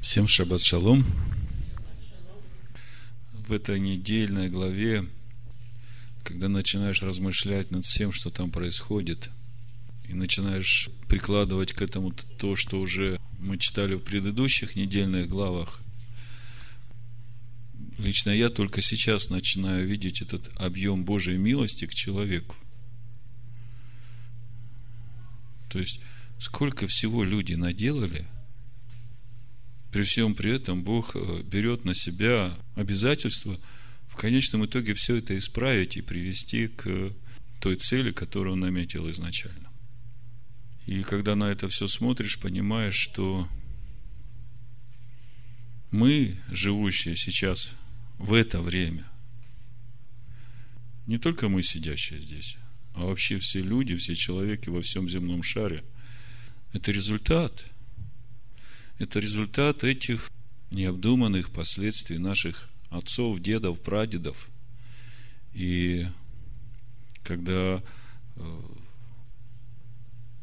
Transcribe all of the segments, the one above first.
Всем шаббат шалом. В этой недельной главе, когда начинаешь размышлять над всем, что там происходит, и начинаешь прикладывать к этому то, что уже мы читали в предыдущих недельных главах, лично я только сейчас начинаю видеть этот объем Божьей милости к человеку. То есть, сколько всего люди наделали, при всем при этом Бог берет на себя обязательство в конечном итоге все это исправить и привести к той цели, которую Он наметил изначально. И когда на это все смотришь, понимаешь, что мы, живущие сейчас в это время, не только мы, сидящие здесь, а вообще все люди, все человеки во всем земном шаре, это результат этих необдуманных последствий наших отцов, дедов, прадедов. И когда,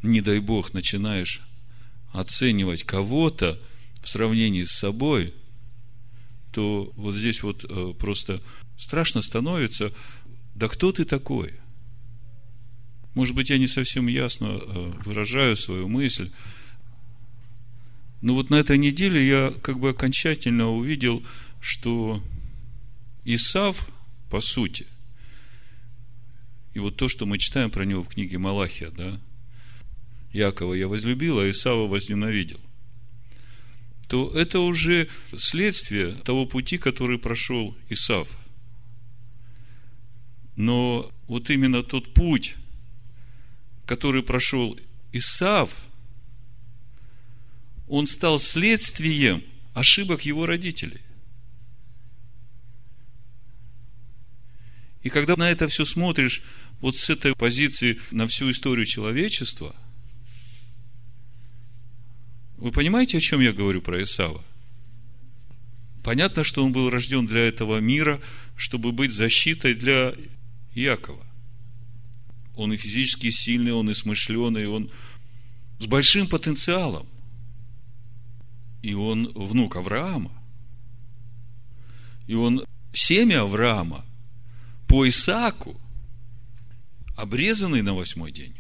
не дай Бог, начинаешь оценивать кого-то в сравнении с собой, то вот здесь вот просто страшно становится. Да кто ты такой? Может быть, я не совсем ясно выражаю свою мысль. Но вот на этой неделе я как бы окончательно увидел, что Исав, по сути, и вот то, что мы читаем про него в книге Малахия, да, Якова я возлюбил, а Исава возненавидел, то это уже следствие того пути, который прошел Исав. Но вот именно тот путь, который прошел Исав, он стал следствием ошибок его родителей. И когда на это все смотришь вот с этой позиции на всю историю человечества, вы понимаете, о чем я говорю про Исава? Понятно, что он был рожден для этого мира, чтобы быть защитой для Иакова. Он и физически сильный, он и смышленый, он с большим потенциалом. И он внук Авраама. И он семя Авраама по Исааку, обрезанный на 8-й день.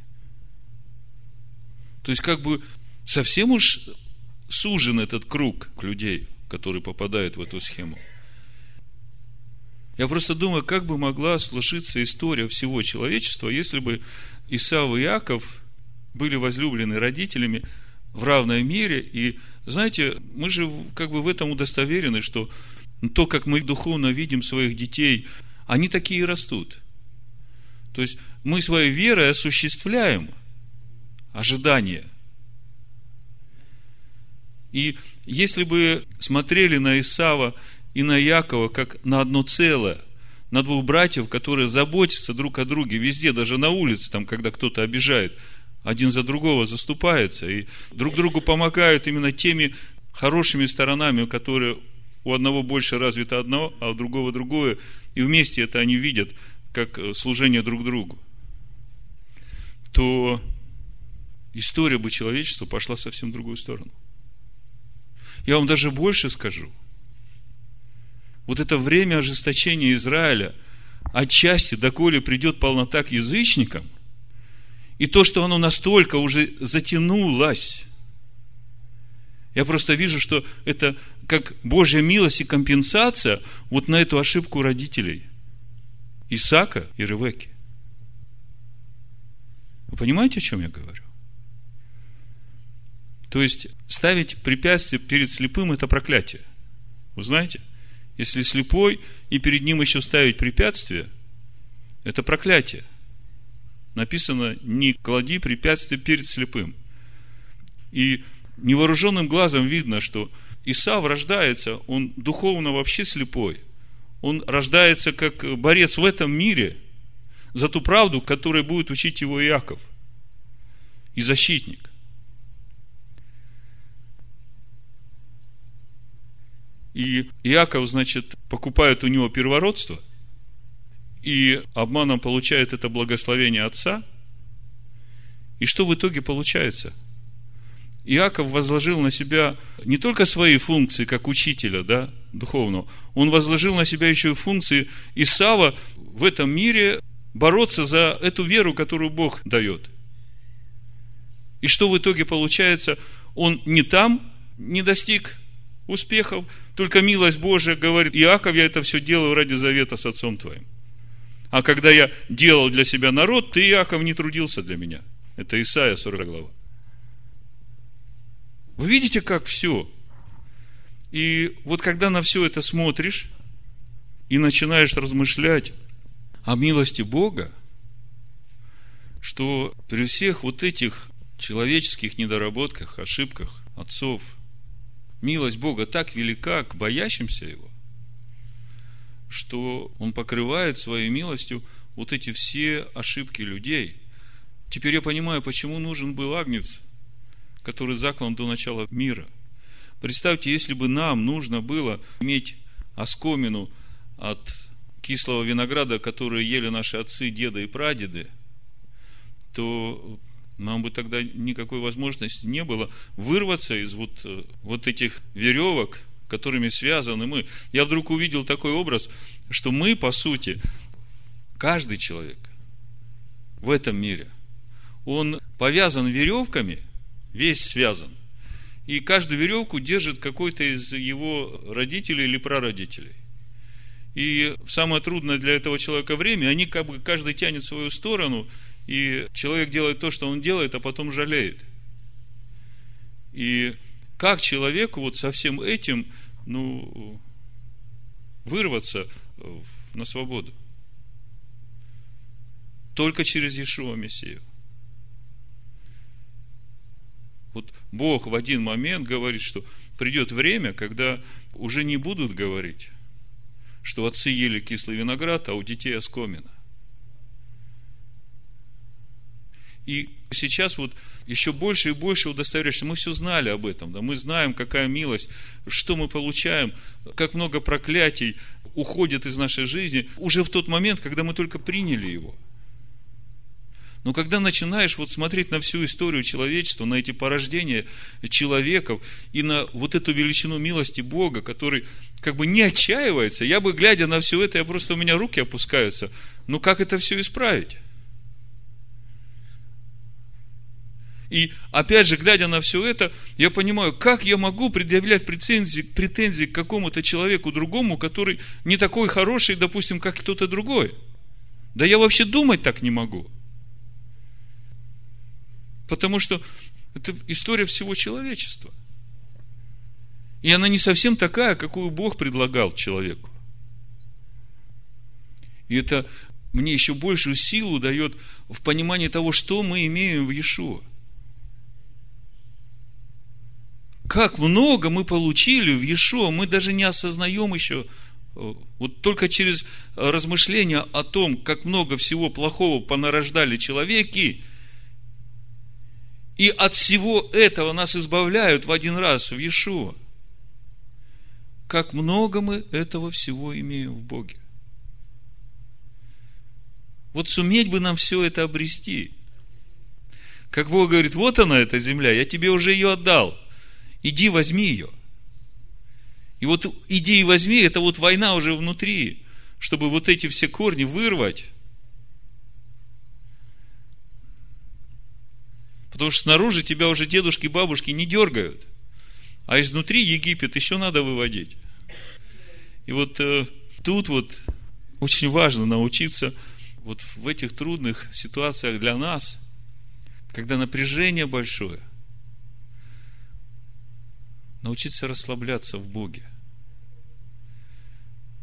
То есть, как бы совсем уж сужен этот круг людей, которые попадают в эту схему. Я просто думаю, как бы могла сложиться история всего человечества, если бы Исав и Иаков были возлюблены родителями в равной мере. И знаете, мы же как бы в этом удостоверены, что то, как мы духовно видим своих детей, они такие и растут. То есть мы своей верой осуществляем ожидания. И если бы смотрели на Исава и на Иакова как на одно целое, на двух братьев, которые заботятся друг о друге везде, даже на улице, там, когда кто-то обижает, один за другого заступается и друг другу помогают именно теми хорошими сторонами, которые у одного больше развито одно, а у другого другое. И вместе это они видят, как служение друг другу. То история бы человечества пошла совсем в другую сторону. Я вам даже больше скажу. Вот это время ожесточения Израиля отчасти, доколе придет полнота к язычникам, и то, что оно настолько уже затянулось, я просто вижу, что это как Божья милость и компенсация вот на эту ошибку родителей Исаака и Ревекки. Вы понимаете, о чем я говорю? То есть, ставить препятствие перед слепым – это проклятие. Вы знаете? Если слепой, и перед ним еще ставить препятствие – это проклятие. Написано, не клади препятствия перед слепым. И невооруженным глазом видно, что Исав рождается, он духовно вообще слепой. Он рождается как борец в этом мире за ту правду, которой будет учить его Иаков. И защитник. И Иаков, значит, покупает у него первородство. И обманом получает это благословение отца. И что в итоге получается? Иаков возложил на себя не только свои функции, как учителя, да, духовного, он возложил на себя еще и функции Исава в этом мире бороться за эту веру, которую Бог дает. И что в итоге получается? Он не там не достиг успехов, только милость Божия говорит: Иаков, я это все делаю ради завета с отцом твоим. А когда я делал для себя народ, ты, Иаков, не трудился для меня. Это Исаия 40 глава. Вы видите, как все. И вот когда на все это смотришь и начинаешь размышлять о милости Бога, что при всех вот этих человеческих недоработках, ошибках отцов, милость Бога так велика к боящимся Его, что Он покрывает своей милостью вот эти все ошибки людей. Теперь я понимаю, почему нужен был Агнец, который заклан до начала мира. Представьте, если бы нам нужно было иметь оскомину от кислого винограда, который ели наши отцы, деды и прадеды, то нам бы тогда никакой возможности не было вырваться из вот этих веревок, которыми связаны мы. Я вдруг увидел такой образ, что мы, по сути, каждый человек в этом мире, он повязан веревками, весь связан, и каждую веревку держит какой-то из его родителей или прародителей. И самое трудное для этого человека время, они как бы каждый тянет в свою сторону, и человек делает то, что он делает, а потом жалеет. И как человеку вот со всем этим, вырваться на свободу? Только через Иешуа Мессию. Вот Бог в один момент говорит, что придет время, когда уже не будут говорить, что отцы ели кислый виноград, а у детей оскомина. И сейчас вот еще больше и больше удостоверяешься. Мы все знали об этом, да? Мы знаем, какая милость, что мы получаем, как много проклятий уходит из нашей жизни уже в тот момент, когда мы только приняли его. Но когда начинаешь вот смотреть на всю историю человечества, на эти порождения человеков и на вот эту величину милости Бога, который как бы не отчаивается, я бы, глядя на все это, у меня руки опускаются. Но как это все исправить? И опять же, глядя на все это, я понимаю, как я могу предъявлять претензии к какому-то человеку другому, который не такой хороший, допустим, как кто-то другой. Да я вообще думать так не могу. Потому что это история всего человечества. И она не совсем такая, какую Бог предлагал человеку. И это мне еще большую силу дает в понимании того, что мы имеем в Иешуа. Как много мы получили в Иешуа, мы даже не осознаем еще. Вот только через размышления о том, как много всего плохого понарождали человеки, и от всего этого нас избавляют в один раз в Иешуа. Как много мы этого всего имеем в Боге. Вот суметь бы нам все это обрести. Как Бог говорит: вот она, эта земля, я тебе уже ее отдал. Иди, возьми ее. И вот иди и возьми, это вот война уже внутри, чтобы вот эти все корни вырвать. Потому что снаружи тебя уже дедушки и бабушки не дергают. А изнутри Египет еще надо выводить. И вот тут вот очень важно научиться вот в этих трудных ситуациях для нас, когда напряжение большое, научиться расслабляться в Боге.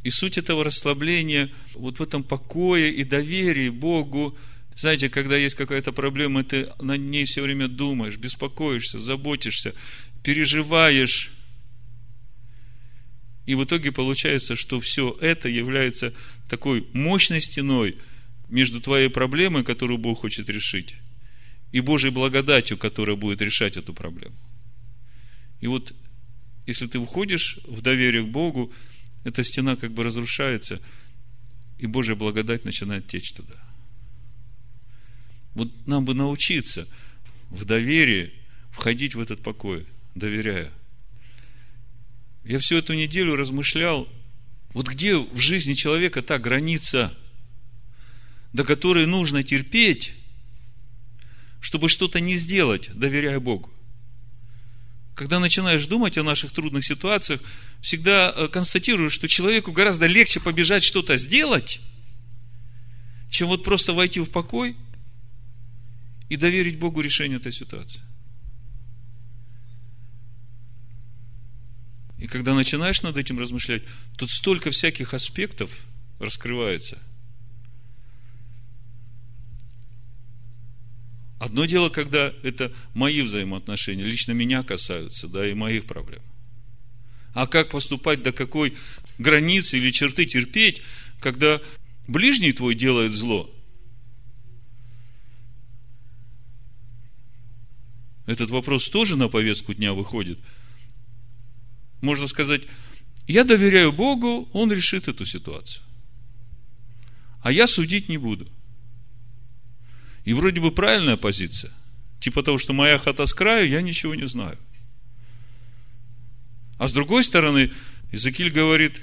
И суть этого расслабления вот в этом покое и доверии Богу. Знаете, когда есть какая-то проблема, ты над ней все время думаешь, беспокоишься, заботишься, переживаешь. И в итоге получается, что все это является такой мощной стеной между твоей проблемой, которую Бог хочет решить, и Божьей благодатью, которая будет решать эту проблему. И вот если ты входишь в доверие к Богу, эта стена как бы разрушается, и Божья благодать начинает течь туда. Вот нам бы научиться в доверии входить в этот покой, доверяя. Я всю эту неделю размышлял, вот где в жизни человека та граница, до которой нужно терпеть, чтобы что-то не сделать, доверяя Богу. Когда начинаешь думать о наших трудных ситуациях, всегда констатируешь, что человеку гораздо легче побежать что-то сделать, чем вот просто войти в покой и доверить Богу решение этой ситуации. И когда начинаешь над этим размышлять, тут столько всяких аспектов раскрывается. Одно дело, когда это мои взаимоотношения, лично меня касаются, да, и моих проблем. А как поступать, до какой границы или черты терпеть, когда ближний твой делает зло? Этот вопрос тоже на повестку дня выходит. Можно сказать, я доверяю Богу, Он решит эту ситуацию. А я судить не буду. И вроде бы правильная позиция. Типа того, что моя хата с краю, я ничего не знаю. А с другой стороны, Иезекииль говорит,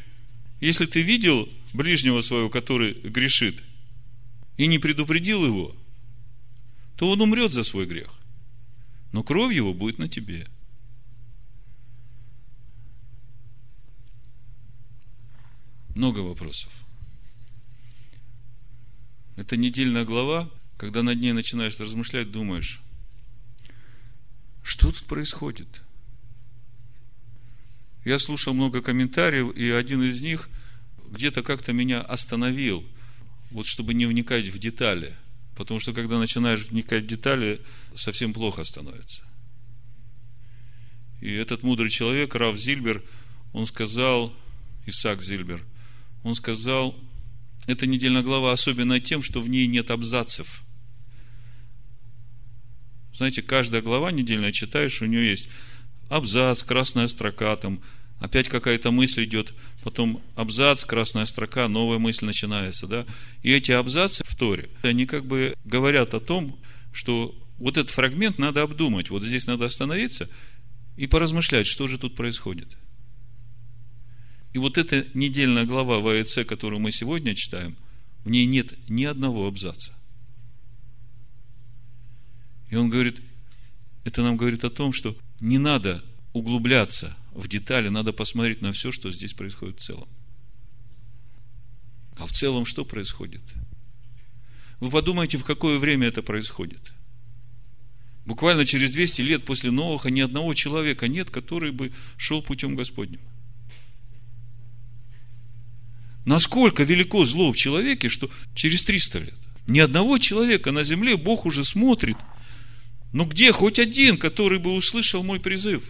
если ты видел ближнего своего, который грешит, и не предупредил его, то он умрет за свой грех. Но кровь его будет на тебе. Много вопросов. Это недельная глава, когда над ней начинаешь размышлять, думаешь, что тут происходит? Я слушал много комментариев, и один из них где-то как-то меня остановил, вот чтобы не вникать в детали, потому что, когда начинаешь вникать в детали, совсем плохо становится. И этот мудрый человек, Рав Зильбер, он сказал, Исаак Зильбер, он сказал, эта недельная глава особенна тем, что в ней нет абзацев. Знаете, каждая глава недельная, читаешь, у нее есть абзац, красная строка, там опять какая-то мысль идет, потом абзац, красная строка, новая мысль начинается, да? И эти абзацы в Торе, они как бы говорят о том, что вот этот фрагмент надо обдумать, вот здесь надо остановиться и поразмышлять, что же тут происходит. И вот эта недельная глава ВАЭЦ, которую мы сегодня читаем, в ней нет ни одного абзаца. И он говорит, это нам говорит о том, что не надо углубляться в детали, надо посмотреть на все, что здесь происходит в целом. А в целом что происходит? Вы подумайте, в какое время это происходит. Буквально через 200 лет после Ноаха ни одного человека нет, который бы шел путем Господним. Насколько велико зло в человеке, что через 300 лет ни одного человека на земле Бог уже смотрит. Ну где хоть один, который бы услышал мой призыв?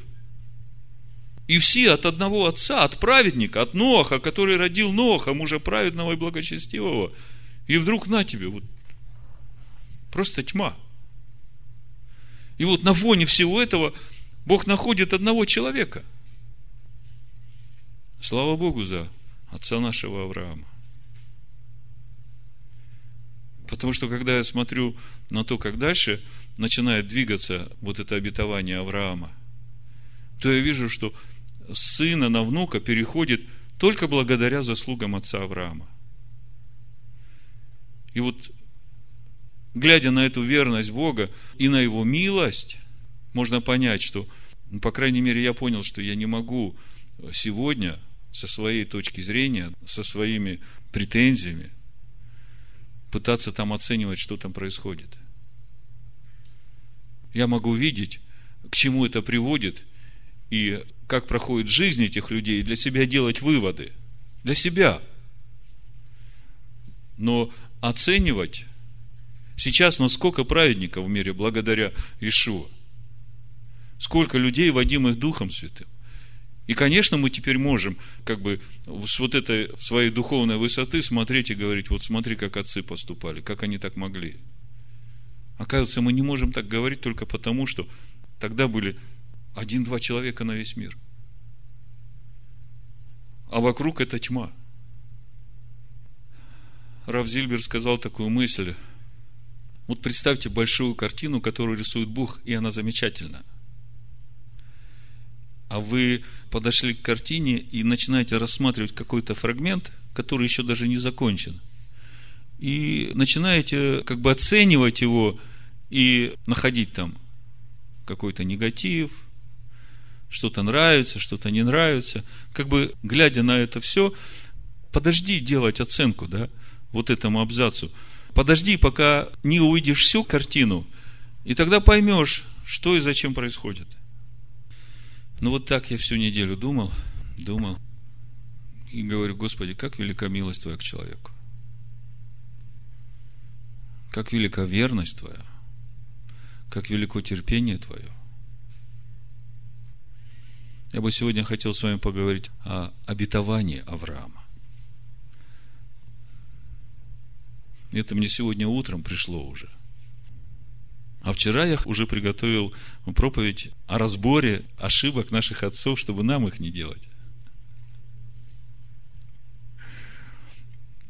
И все от одного отца, от праведника, от Ноаха, который родил Ноаха, мужа праведного и благочестивого. И вдруг на тебе, вот, просто тьма. И вот на фоне всего этого Бог находит одного человека. Слава Богу за отца нашего Авраама. Потому что, когда я смотрю на то, как дальше начинает двигаться вот это обетование Авраама, то я вижу, что с сына на внука переходит только благодаря заслугам отца Авраама. И вот, глядя на эту верность Бога и на его милость, можно понять, что, ну, по крайней мере, я понял, что я не могу сегодня со своей точки зрения, со своими претензиями, пытаться там оценивать, что там происходит. Я могу видеть, к чему это приводит, и как проходит жизнь этих людей, и для себя делать выводы. Для себя. Но оценивать сейчас, насколько праведников в мире благодаря Иешуа, сколько людей, водимых Духом Святым. И, конечно, мы теперь можем как бы с вот этой своей духовной высоты смотреть и говорить, вот смотри, как отцы поступали, как они так могли. Оказывается, мы не можем так говорить только потому, что тогда были 1-2 человека на весь мир. А вокруг это тьма. Рав Зильбер сказал такую мысль. Вот представьте большую картину, которую рисует Бог, и она замечательна. а вы подошли к картине и начинаете рассматривать какой-то фрагмент, который еще даже не закончен, и начинаете как бы оценивать его и находить там какой-то негатив, что-то нравится, что-то не нравится. Как бы, глядя на это все, подожди делать оценку, да, вот этому абзацу. Подожди, пока не увидишь всю картину, и тогда поймешь, что и зачем происходит. Ну, вот так я всю неделю думал, и говорю: Господи, как велика милость Твоя к человеку. Как велика верность Твоя. Как велико терпение Твое. Я бы сегодня хотел с вами поговорить о обетовании Авраама. Это мне сегодня утром пришло уже. А вчера я уже приготовил проповедь о разборе ошибок наших отцов, чтобы нам их не делать.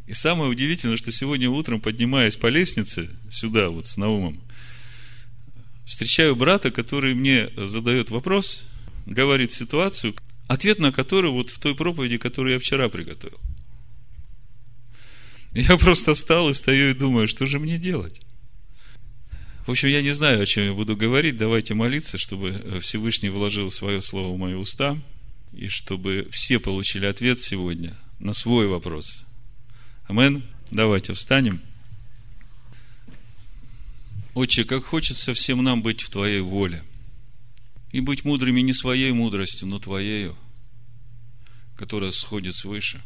И самое удивительное, что сегодня утром, поднимаясь по лестнице сюда, вот с Наумом, встречаю брата, который мне задает вопрос, говорит ситуацию, ответ на который вот в той проповеди, которую я вчера приготовил. Я просто встал и стою и думаю, что же мне делать? В общем, я не знаю, о чем я буду говорить. Давайте молиться, чтобы Всевышний вложил свое слово в мои уста, и чтобы все получили ответ сегодня на свой вопрос. Амин. Давайте встанем. Отче, как хочется всем нам быть в Твоей воле. И быть мудрыми не своей мудростью, но Твоею, которая сходит свыше.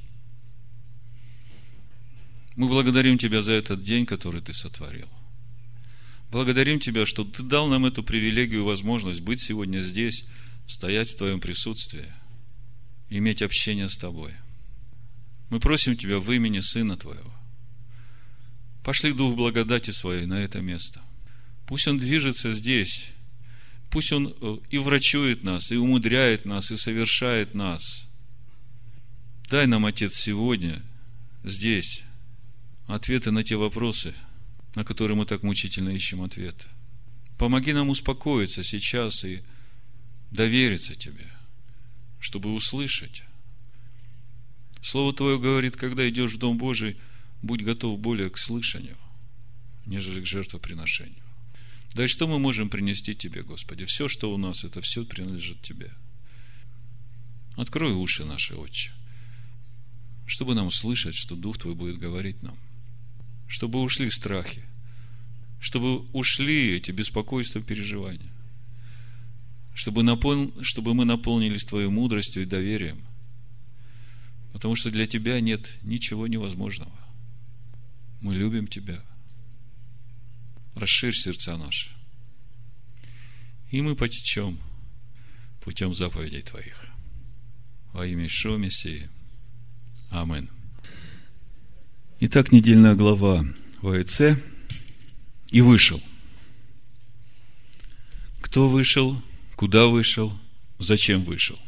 Мы благодарим Тебя за этот день, который Ты сотворил. Благодарим Тебя, что Ты дал нам эту привилегию и возможность быть сегодня здесь, стоять в Твоем присутствии, иметь общение с Тобой. Мы просим Тебя в имени Сына Твоего. Пошли Дух благодати Своей на это место. Пусть Он движется здесь. Пусть Он и врачует нас, и умудряет нас, и совершает нас. Дай нам, Отец, сегодня, здесь, ответы на те вопросы, на которые мы так мучительно ищем ответ. Помоги нам успокоиться сейчас и довериться Тебе, чтобы услышать. Слово Твое говорит, когда идешь в Дом Божий, будь готов более к слышанию, нежели к жертвоприношению. Да и что мы можем принести Тебе, Господи? Все, что у нас, это все принадлежит Тебе. Открой уши наши, Отче, чтобы нам услышать, что Дух Твой будет говорить нам. Чтобы ушли страхи, чтобы ушли эти беспокойства и переживания, чтобы мы наполнились Твоей мудростью и доверием, потому что для Тебя нет ничего невозможного. Мы любим Тебя. Расширь сердца наши. И мы потечем путем заповедей Твоих. Во имя Ишуа Мессии. Амин. Итак, недельная глава ВАЕЦ. И вышел. Кто вышел? Куда вышел? Зачем вышел?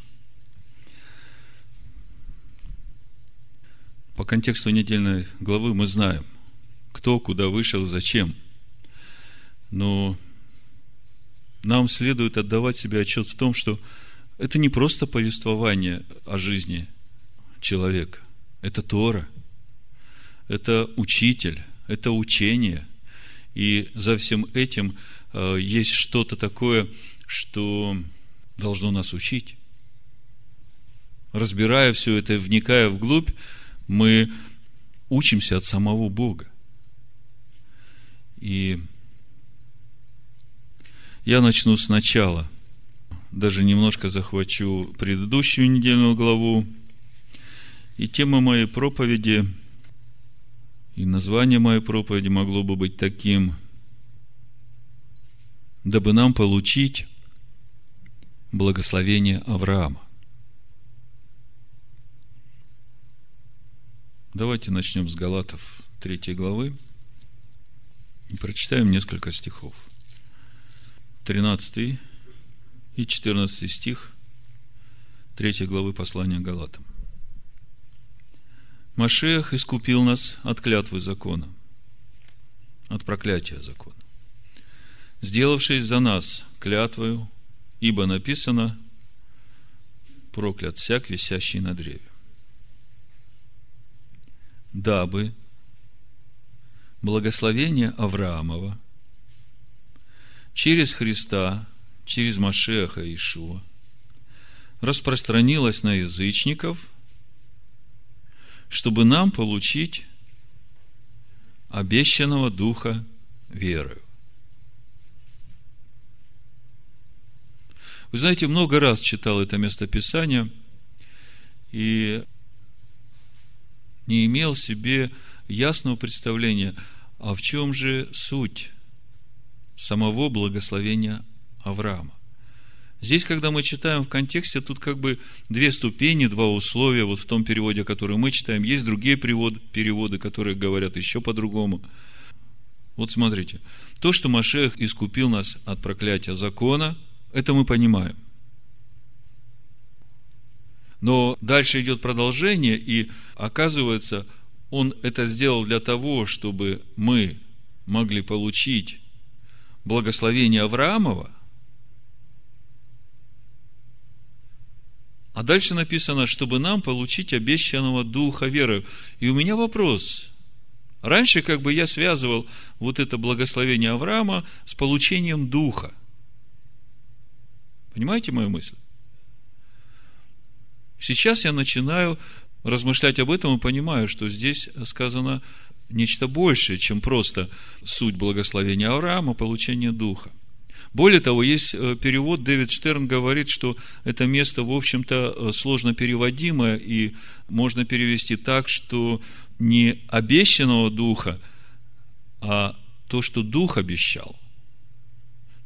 По контексту недельной главы мы знаем, кто, куда вышел, зачем. Но нам следует отдавать себе отчет в том, что это не просто повествование о жизни человека. Это Тора, это учитель, это учение. И за всем этим есть что-то такое, что должно нас учить. Разбирая все это, вникая вглубь, мы учимся от самого Бога. И я начну сначала. Даже немножко захвачу предыдущую недельную главу. И тема моей проповеди, и название моей проповеди могло бы быть таким: дабы нам получить благословение Авраама. Давайте начнем с Галатов 3 главы и прочитаем несколько стихов. 13 и 14 стих 3 главы послания Галатам. Машиах искупил нас от клятвы закона, от проклятия закона, сделавшись за нас клятвою, ибо написано: проклят всяк, висящий на древе. Дабы благословение Авраамова через Христа, через Машеха Иешуа распространилось на язычников, чтобы нам получить обещанного Духа верою. Вы знаете, много раз читал это местописание и не имел себе ясного представления, а в чем же суть самого благословения Авраама. Здесь, когда мы читаем в контексте, тут как бы две ступени, два условия. Вот в том переводе, который мы читаем, есть другие переводы, которые говорят еще по-другому. Вот смотрите. То, что Машех искупил нас от проклятия закона, это мы понимаем. Но дальше идет продолжение, и оказывается, он это сделал для того, чтобы мы могли получить благословение Авраамова. А дальше написано, чтобы нам получить обещанного Духа веры. И у меня вопрос. Раньше как бы я связывал вот это благословение Авраама с получением Духа. Понимаете мою мысль? Сейчас я начинаю размышлять об этом и понимаю, что здесь сказано нечто большее, чем просто суть благословения Авраама, получение Духа. Более того, есть перевод, Дэвид Штерн говорит, что это место, в общем-то, сложно переводимое, и можно перевести так, что не обещанного Духа, а то, что Дух обещал.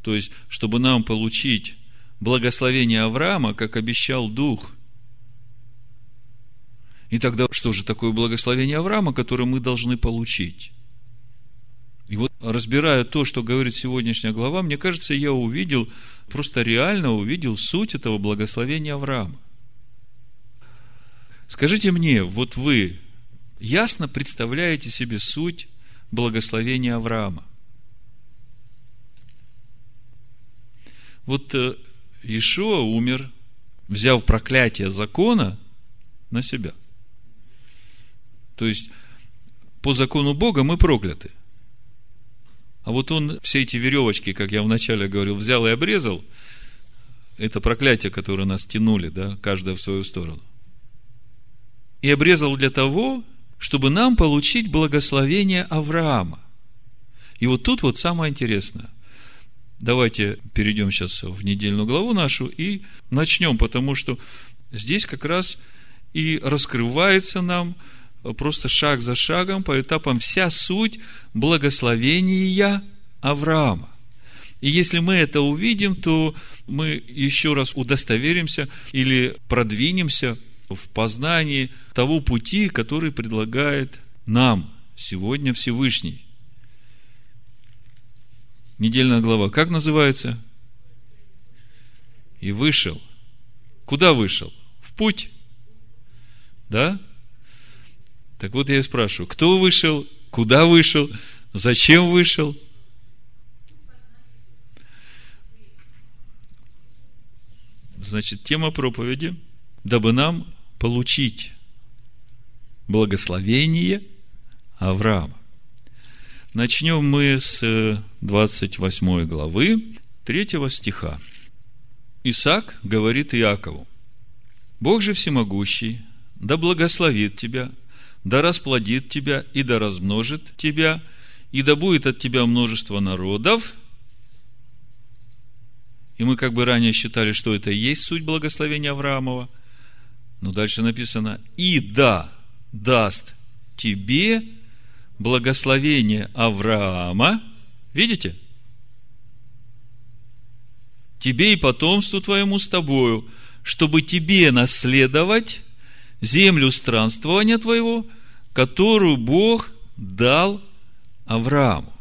То есть, чтобы нам получить благословение Авраама, как обещал Дух. И тогда, что же такое благословение Авраама, которое мы должны получить? И вот, разбирая то, что говорит сегодняшняя глава, мне кажется, я увидел, просто реально увидел суть этого благословения Авраама. Скажите мне, вот вы ясно представляете себе суть благословения Авраама? Вот Иешуа умер, взяв проклятие закона на себя. То есть, по закону Бога мы прокляты. А вот он все эти веревочки, как я вначале говорил, взял и обрезал. Это проклятие, которое нас тянули, да, каждая в свою сторону. И обрезал для того, чтобы нам получить благословение Авраама. И вот тут вот самое интересное. Давайте перейдем сейчас в недельную главу нашу и начнем, потому что здесь как раз и раскрывается нам просто шаг за шагом, по этапам, вся суть благословения Авраама. И если мы это увидим, то мы еще раз удостоверимся или продвинемся в познании того пути, который предлагает нам сегодня Всевышний. Недельная глава как называется? И вышел. Куда вышел? В путь. Да? Так вот я и спрашиваю, кто вышел, куда вышел, зачем вышел? Значит, тема проповеди, дабы нам получить благословение Авраама. Начнем мы с 28 главы, 3 стиха. Исаак говорит Иакову: «Бог же всемогущий, да благословит тебя, да расплодит тебя, и да размножит тебя, и да будет от тебя множество народов». И мы как бы ранее считали, что это и есть суть благословения Авраамова. Но дальше написано: «И да даст тебе благословение Авраама». Видите? «Тебе и потомству твоему с тобою, чтобы тебе наследовать землю странствования твоего, которую Бог дал Аврааму».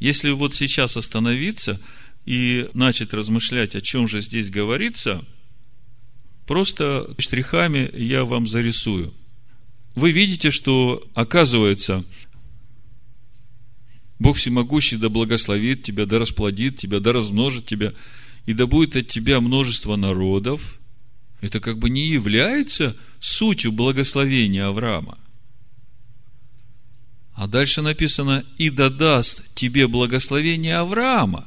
Если вот сейчас остановиться и начать размышлять, о чем же здесь говорится, просто штрихами я вам зарисую. Вы видите, что, оказывается, Бог всемогущий да благословит тебя, да расплодит тебя, да размножит тебя, и да будет от тебя множество народов, это как бы не является сутью благословения Авраама. А дальше написано, и да даст тебе благословение Авраама,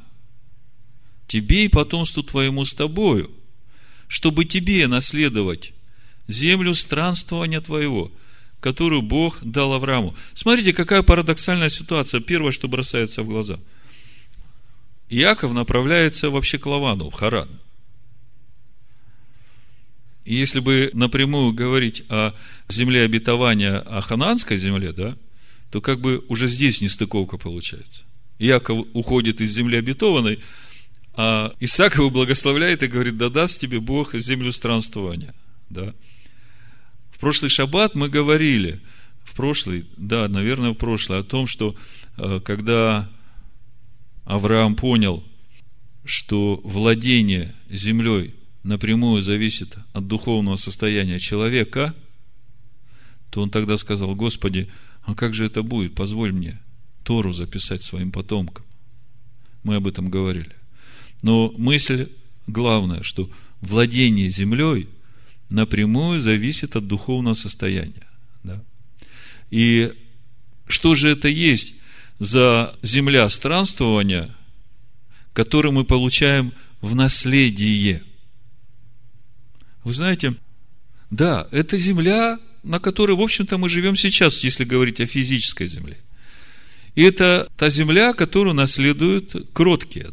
тебе и потомству твоему с тобою, чтобы тебе наследовать землю странствования твоего, которую Бог дал Аврааму. Смотрите, какая парадоксальная ситуация. Первое, что бросается в глаза. Иаков направляется вообще к Лавану, в Харан. И если бы напрямую говорить о земле обетования, о ханаанской земле, да, то как бы уже здесь нестыковка получается. Иаков уходит из земли обетованной, а Исаак его благословляет и говорит, да даст тебе Бог землю странствования. Да. В прошлый шаббат мы говорили, в прошлый, о том, что когда Авраам понял, что владение землей напрямую зависит от духовного состояния человека, то он тогда сказал, Господи, а как же это будет? Позволь мне Тору записать своим потомкам. Мы об этом говорили. Но мысль главная, что владение землей напрямую зависит от духовного состояния. Да? И что же это есть за земля странствования, которую мы получаем в наследие? Вы знаете, да, это земля, на которой, в общем-то, мы живем сейчас, если говорить о физической земле. И это та земля, которую наследуют кроткие.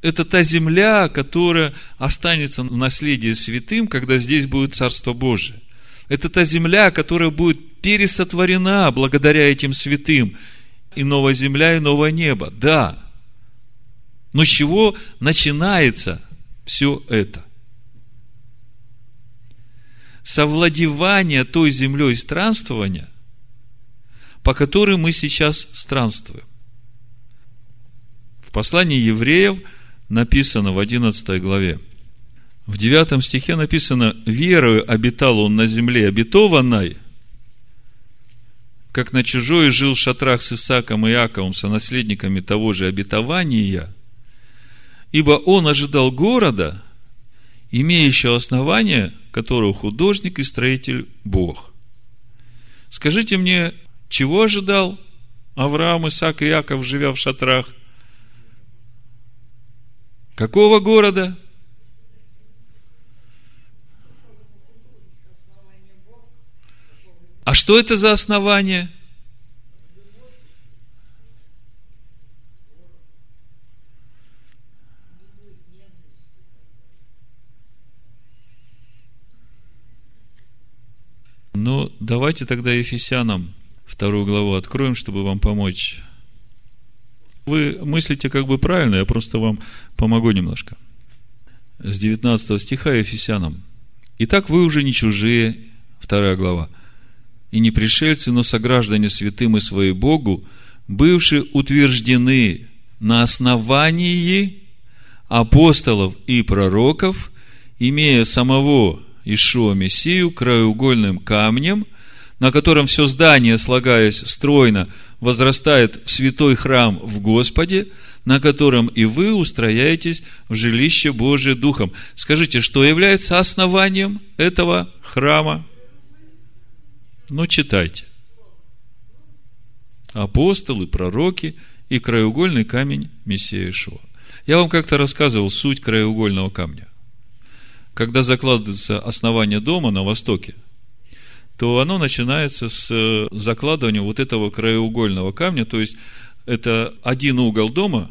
Это та земля, которая останется в наследии святым, когда здесь будет Царство Божие. Это та земля, которая будет пересотворена благодаря этим святым. И новая земля, и новое небо. Да. Но с чего начинается все это? Совладевание той землей странствования, по которой мы сейчас странствуем. В послании евреев написано в 11 главе. В 9 стихе написано: «Верою обитал он на земле обетованной, как на чужой жил в шатрах с Исааком и Иаковом, сонаследниками того же обетования, ибо он ожидал города, имеющего основание, которого художник и строитель Бог». Скажите мне, чего ожидал Авраам, Исаак и Иаков, живя в шатрах? Какого города? А что это за основание? Ну, давайте тогда Ефесянам 2 главу откроем, чтобы вам помочь. Вы мыслите как бы правильно, я просто вам помогу немножко. С 19 стиха Ефесянам. «Итак, вы уже не чужие», 2 глава, «и не пришельцы, но сограждане святым и свои Богу, бывшие утверждены на основании апостолов и пророков, имея самого Ишуа Мессию краеугольным камнем, на котором все здание, слагаясь стройно, возрастает в святой храм в Господе, на котором и вы устрояетесь в жилище Божие Духом». Скажите, что является основанием этого храма? Ну, читайте. Апостолы, пророки и краеугольный камень Мессия Ишуа. Я вам как-то рассказывал суть краеугольного камня. Когда закладывается основание дома на востоке, то оно начинается с закладывания вот этого краеугольного камня, то есть это один угол дома,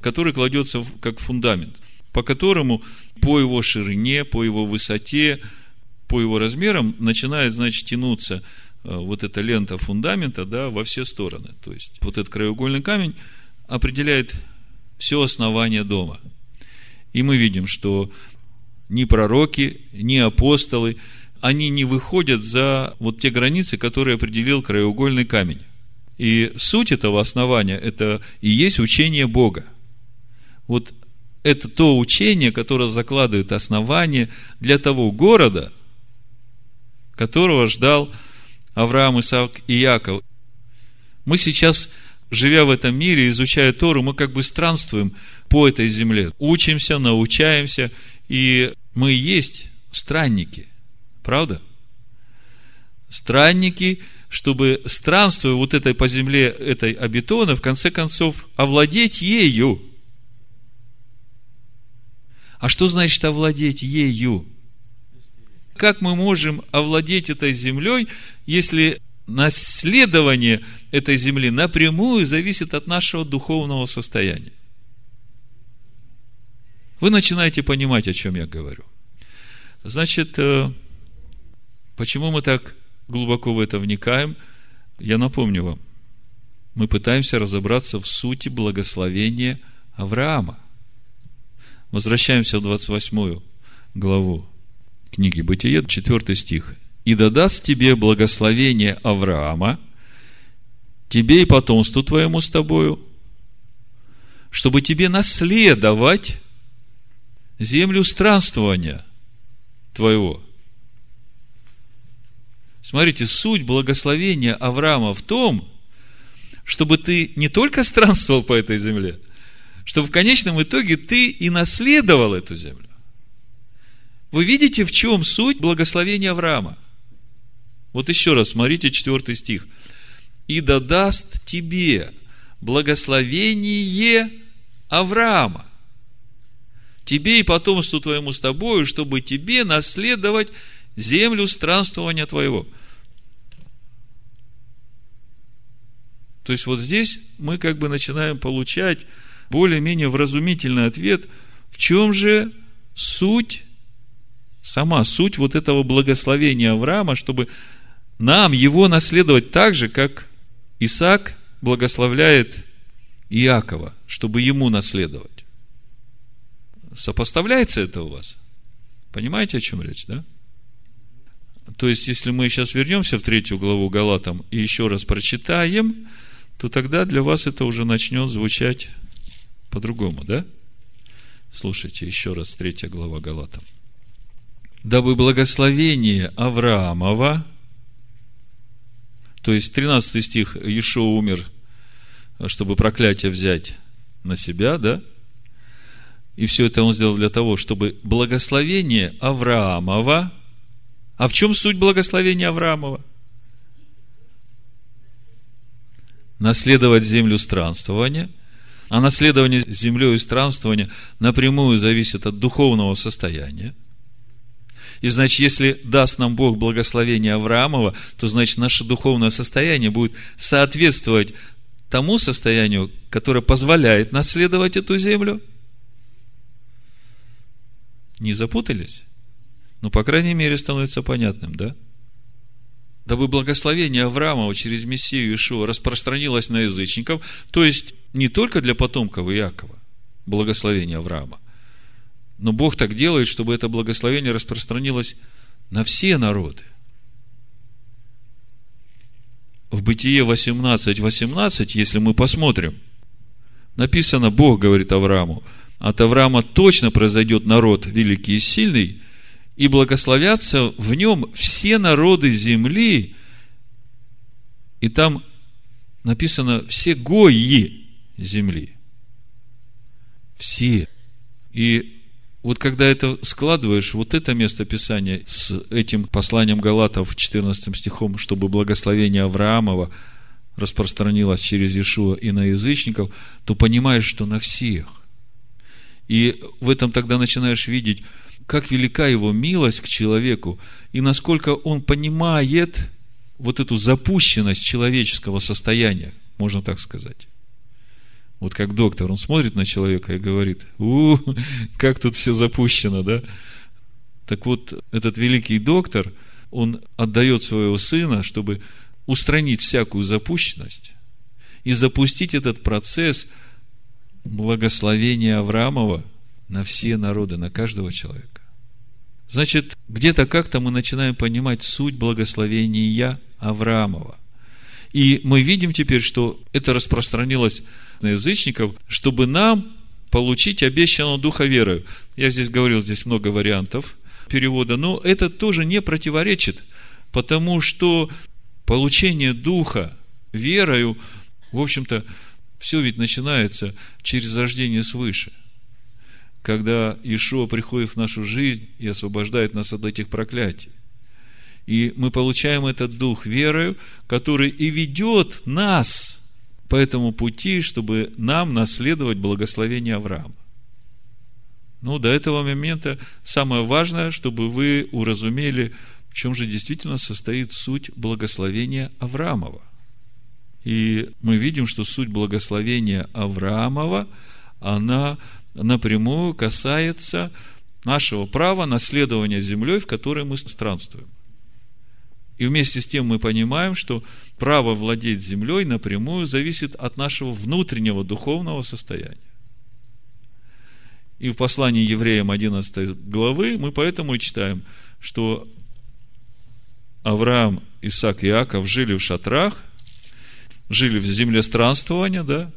который кладется как фундамент, по которому по его ширине, по его высоте, по его размерам начинает, значит, тянуться вот эта лента фундамента, да, во все стороны. То есть вот этот краеугольный камень определяет все основание дома. И мы видим, что ни пророки, ни апостолы, они не выходят за вот те границы, которые определил краеугольный камень. И суть этого основания – это и есть учение Бога. Вот это то учение, которое закладывает основание для того города, которого ждал Авраам, Исаак и Иаков. Мы сейчас живя в этом мире, изучая Тору, мы как бы странствуем по этой земле. Учимся, научаемся, и мы и есть странники. Правда? Странники, чтобы, странствуя вот этой по земле, этой обетованной, в конце концов, овладеть ею. А что значит овладеть ею? Как мы можем овладеть этой землей, если наследование этой земли напрямую зависит от нашего духовного состояния? Вы начинаете понимать, о чем я говорю. Значит, почему мы так глубоко в это вникаем? Я напомню вам, мы пытаемся разобраться в сути благословения Авраама. Возвращаемся в 28 главу книги Бытие, 4 стих. «И додаст тебе благословение Авраама, тебе и потомству твоему с тобою, чтобы тебе наследовать землю странствования твоего». Смотрите, суть благословения Авраама в том, чтобы ты не только странствовал по этой земле, чтобы в конечном итоге ты и наследовал эту землю. Вы видите, в чем суть благословения Авраама? Вот еще раз, смотрите 4 стих. «И додаст тебе благословение Авраама, тебе и потомству твоему с тобою, чтобы тебе наследовать землю странствования твоего». То есть вот здесь мы как бы начинаем получать более-менее вразумительный ответ, в чем же суть, сама суть вот этого благословения Авраама, чтобы нам его наследовать так же, как Исаак благословляет Иакова, чтобы ему наследовать. Сопоставляется это у вас? Понимаете, о чем речь, да? То есть, если мы сейчас вернемся в 3 главу Галатам и еще раз прочитаем, то тогда для вас это уже начнет звучать по-другому, да? Слушайте еще раз 3 глава Галатам. «Дабы благословение Авраамова», то есть 13 стих, Иешуа умер, чтобы проклятие взять на себя, да? И все это он сделал для того, чтобы благословение Авраамова. А в чем суть благословения Авраамова? Наследовать землю странствования. А наследование землей и странствования напрямую зависит от духовного состояния. И значит, если даст нам Бог благословение Авраамова, то значит, наше духовное состояние будет соответствовать тому состоянию, которое позволяет наследовать эту землю. Не запутались? Ну, по крайней мере, становится понятным, да? «Дабы благословение Авраамова через Мессию Иешуа распространилось на язычников», то есть не только для потомков Иакова, благословение Авраама, но Бог так делает, чтобы это благословение распространилось на все народы. В Бытие 18:18, если мы посмотрим, написано, Бог говорит Аврааму: «От Авраама точно произойдет народ великий и сильный, и благословятся в нем все народы земли». И там написано «все гои земли». Все. И вот когда это складываешь, вот это место Писания с этим посланием Галатов 14 стихом, чтобы благословение Авраамова распространилось через Иешуа и на язычников, то понимаешь, что на всех. И в этом тогда начинаешь видеть, как велика его милость к человеку, и насколько он понимает вот эту запущенность человеческого состояния, можно так сказать. Вот как доктор, он смотрит на человека и говорит: как тут все запущено, да? Так вот, этот великий доктор, он отдает своего сына, чтобы устранить всякую запущенность и запустить этот процесс благословения Авраамова на все народы, на каждого человека. Значит, где-то как-то мы начинаем понимать суть благословения Авраамова. И мы видим теперь, что это распространилось на язычников, чтобы нам получить обещанного духа верою. Я здесь говорил, здесь много вариантов перевода, но это тоже не противоречит, потому что получение духа верою В общем-то, все ведь начинается через рождение свыше. Когда Иешуа приходит в нашу жизнь и освобождает нас от этих проклятий. И мы получаем этот дух верою, который и ведет нас по этому пути, чтобы нам наследовать благословение Авраама. Ну, до этого момента самое важное, чтобы вы уразумели, в чем же действительно состоит суть благословения Авраамова. И мы видим, что суть благословения Авраамова, она напрямую касается нашего права наследования землей, в которой мы странствуем. И вместе с тем мы понимаем, что право владеть землей напрямую зависит от нашего внутреннего духовного состояния. И в послании евреям 11 главы мы поэтому и читаем, что Авраам, Исаак и Иаков жили в шатрах, жили в земле странствования, да,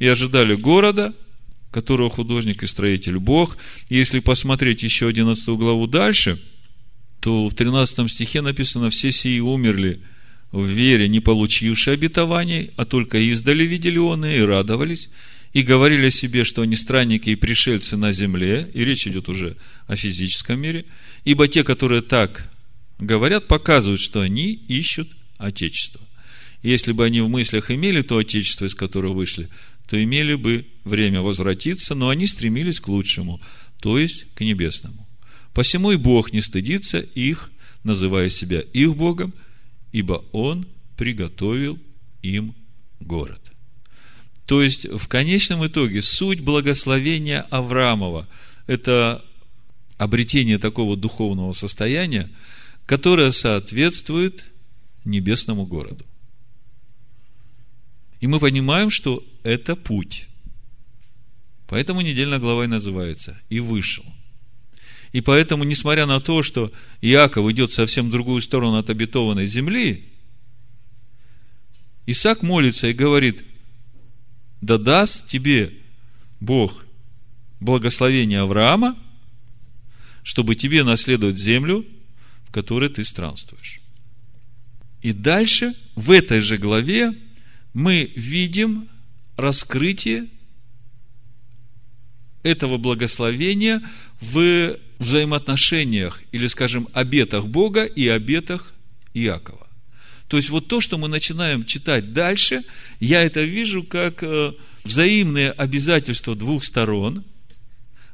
и ожидали города, которого художник и строитель Бог. Если посмотреть еще 11 главу дальше, то в 13 стихе написано: «Все сии умерли в вере, не получивши обетований, а только издали видели он и радовались, и говорили о себе, что они странники и пришельцы на земле», и речь идет уже о физическом мире, «ибо те, которые так говорят, показывают, что они ищут отечество. Если бы они в мыслях имели то отечество, из которого вышли, то имели бы время возвратиться, но они стремились к лучшему, то есть к небесному. Посему и Бог не стыдится их, называя себя их Богом, ибо Он приготовил им город». То есть, в конечном итоге, суть благословения Авраамова – это обретение такого духовного состояния, которое соответствует небесному городу. И мы понимаем, что это путь. Поэтому недельная глава и называется «И вышел». И поэтому, несмотря на то, что Иаков идет совсем в другую сторону от обетованной земли, Исаак молится и говорит: «Да даст тебе Бог благословение Авраама, чтобы тебе наследовать землю, в которой ты странствуешь». И дальше, в этой же главе, мы видим раскрытие этого благословения в взаимоотношениях, или, скажем, обетах Бога и обетах Иакова. То есть, вот то, что мы начинаем читать дальше, я это вижу как взаимные обязательства двух сторон,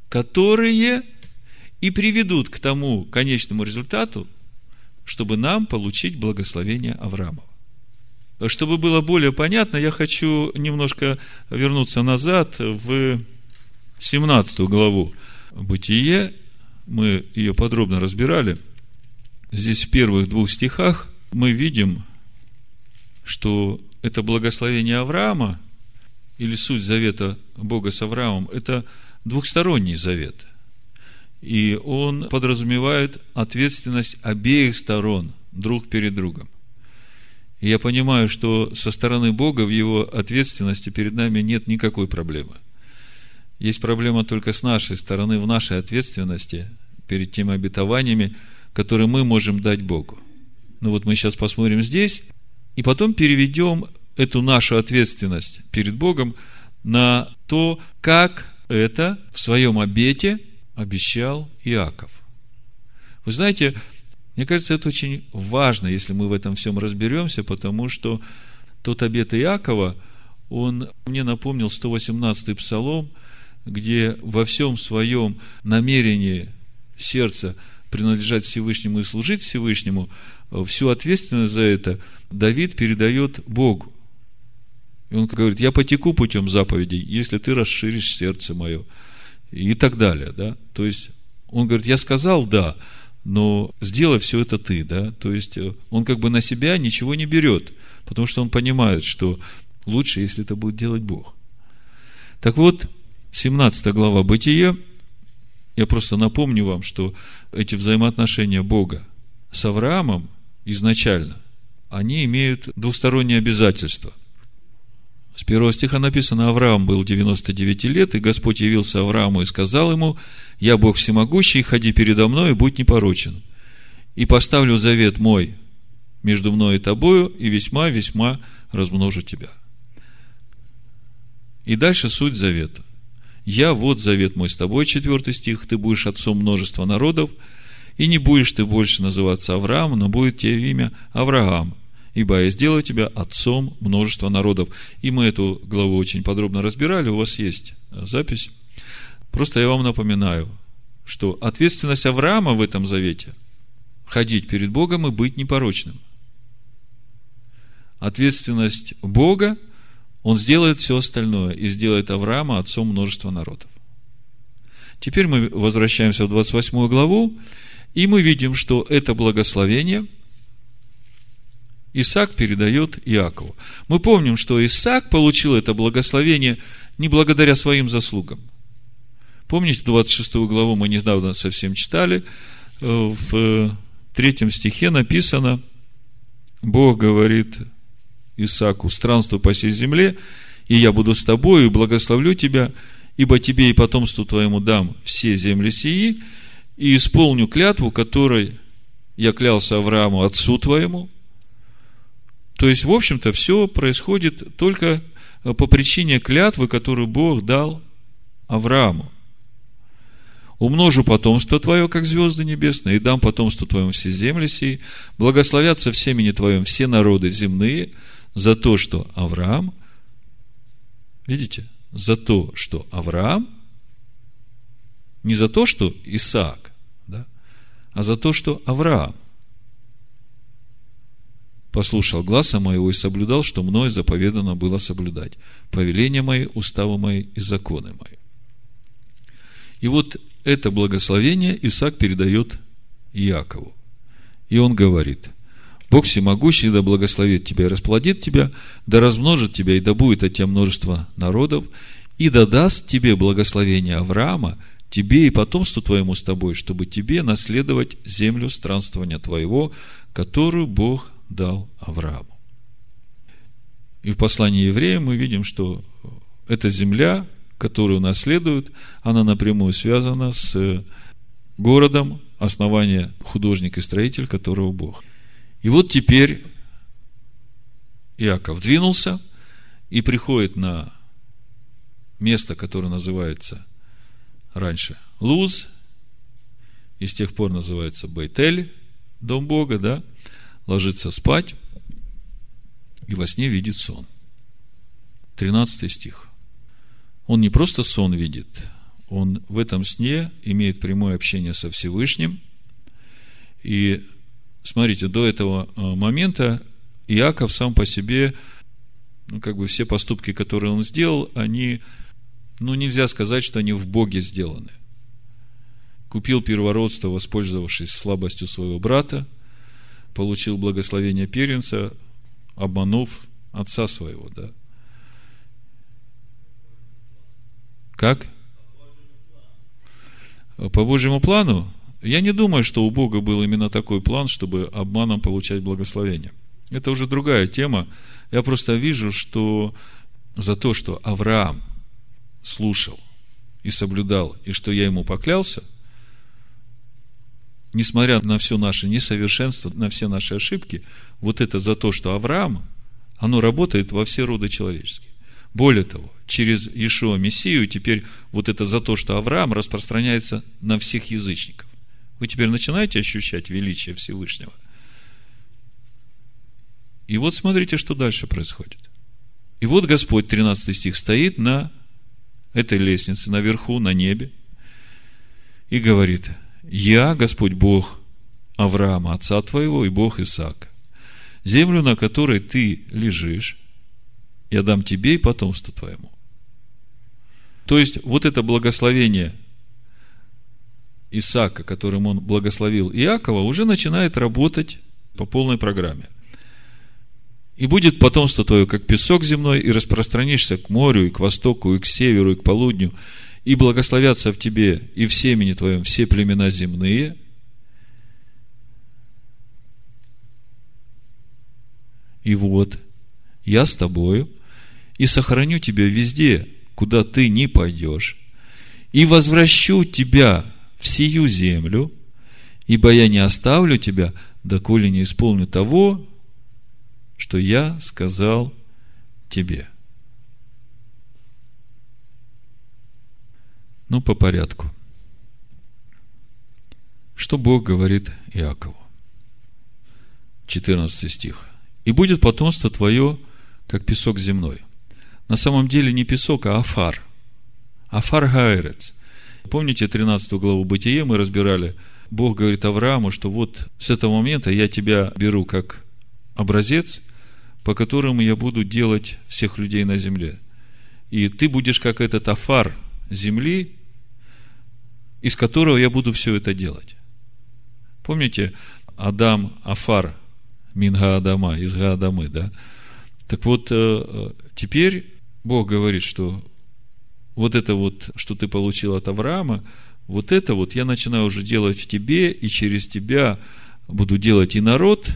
которые и приведут к тому конечному результату, чтобы нам получить благословение Авраама. Чтобы было более понятно, я хочу немножко вернуться назад в 17 главу «Бытие». Мы ее подробно разбирали. Здесь в первых двух стихах мы видим, что это благословение Авраама, или суть завета Бога с Авраамом, это двухсторонний завет. И он подразумевает ответственность обеих сторон друг перед другом. И я понимаю, что со стороны Бога в его ответственности перед нами нет никакой проблемы. Есть проблема только с нашей стороны, в нашей ответственности перед теми обетованиями, которые мы можем дать Богу. Ну вот мы сейчас посмотрим здесь, и потом переведем эту нашу ответственность перед Богом на то, как это в своем обете обещал Иаков. Вы знаете, мне кажется, это очень важно, если мы в этом всем разберемся, потому что тот обет Иакова, он мне напомнил 118-й псалом, где во всем своем намерении сердца принадлежать Всевышнему и служить Всевышнему, всю ответственность за это Давид передает Богу. И он говорит: «Я потеку путем заповедей, если ты расширишь сердце мое». И так далее. Да? То есть, он говорит: «Я сказал, да, но сделай все это ты». Да? То есть, он как бы на себя ничего не берет, потому что он понимает, что лучше, если это будет делать Бог. Так вот, 17 глава «Бытие». Я просто напомню вам, что эти взаимоотношения Бога с Авраамом изначально, они имеют двусторонние обязательства. С 1 стиха написано: «Авраам был 99 лет, и Господь явился Аврааму и сказал ему: Я Бог всемогущий, ходи передо мной и будь непорочен. И поставлю завет мой между мной и тобою, и весьма-весьма размножу тебя». И дальше суть завета. «Я, вот завет мой с тобой», 4 стих, «ты будешь отцом множества народов, и не будешь ты больше называться Авраам, но будет тебе имя Авраам, ибо я сделаю тебя отцом множества народов». И мы эту главу очень подробно разбирали, у вас есть запись. Просто я вам напоминаю, что ответственность Авраама в этом завете – ходить перед Богом и быть непорочным. Ответственность Бога – Он сделает все остальное и сделает Авраама отцом множества народов. Теперь мы возвращаемся в 28 главу, и мы видим, что это благословение Исаак передает Иакову. Мы помним, что Исаак получил это благословение не благодаря своим заслугам. Помните, 26 главу мы недавно совсем читали, в 3 стихе написано, Бог говорит Исааку: «Странствуй по всей земле, и я буду с тобою, и благословлю тебя, ибо тебе и потомству твоему дам все земли сии, и исполню клятву, которой я клялся Аврааму, отцу твоему». То есть, в общем-то, все происходит только по причине клятвы, которую Бог дал Аврааму. «Умножу потомство твое, как звезды небесные, и дам потомству твоему все земли сии, благословятся в семени твоем все народы земные». За то, что Авраам, видите, за то, что Авраам, не за то, что Исаак, да, а за то, что Авраам послушал гласа моего и соблюдал, что мною заповедано было соблюдать повеления мои, уставы мои и законы мои. И вот это благословение Исаак передает Иакову. И он говорит: Бог всемогущий да благословит тебя и расплодит тебя, да размножит тебя, и да будет от тебя множество народов, и да даст тебе благословение Авраама, тебе и потомству твоему с тобой, чтобы тебе наследовать землю странствования твоего, которую Бог дал Аврааму. И в послании евреям мы видим, что эта земля, которую наследуют, она напрямую связана с городом, основание художник и строитель которого Бог. И вот теперь Иаков двинулся и приходит на место, которое называется раньше Луз, и с тех пор называется Бейтель, дом Бога, да, ложится спать и во сне видит сон. 13 стих. Он не просто сон видит, он в этом сне имеет прямое общение со Всевышним. И смотрите, до этого момента Иаков сам по себе, все поступки, которые он сделал, они, нельзя сказать, что они в Боге сделаны. Купил первородство, воспользовавшись слабостью своего брата, получил благословение первенца, обманув отца своего, да. Как? По Божьему плану? Я не думаю, что у Бога был именно такой план, чтобы обманом получать благословение. Это уже другая тема. Я просто вижу, что за то, что Авраам слушал и соблюдал, и что я ему поклялся, несмотря на все наше несовершенство, на все наши ошибки, вот это за то, что Авраам, оно работает во все роды человеческие. Более того, через Иешуа Мессию теперь вот это за то, что Авраам, распространяется на всех язычников. Вы теперь начинаете ощущать величие Всевышнего. И вот смотрите, что дальше происходит. И вот Господь, 13 стих, стоит на этой лестнице, наверху, на небе, и говорит: «Я, Господь Бог Авраама, отца твоего, и Бог Исаака. Землю, на которой ты лежишь, я дам тебе и потомству твоему». То есть, вот это благословение Исаака, которым он благословил Иакова, уже начинает работать по полной программе. «И будет потомство твое, как песок земной, и распространишься к морю, и к востоку, и к северу, и к полудню, и благословятся в тебе и в семени твоем все племена земные». И вот, я с тобою, и сохраню тебя везде, куда ты не пойдешь, и возвращу тебя в сию землю, ибо я не оставлю тебя, доколе не исполню того, что я сказал тебе. Но по порядку. Что Бог говорит Иакову? 14 стих. «И будет потомство твое, как песок земной». На самом деле не песок, а афар. Афар гаэрец. Помните 13 главу Бытия мы разбирали? Бог говорит Аврааму, что вот с этого момента я тебя беру как образец, по которому я буду делать всех людей на земле. И ты будешь как этот афар земли, из которого я буду все это делать. Помните Адам, афар, мин гаадама, из гаадамы, да? Так вот, теперь Бог говорит, что вот это вот, что ты получил от Авраама, вот это вот я начинаю уже делать в тебе, и через тебя буду делать и народ,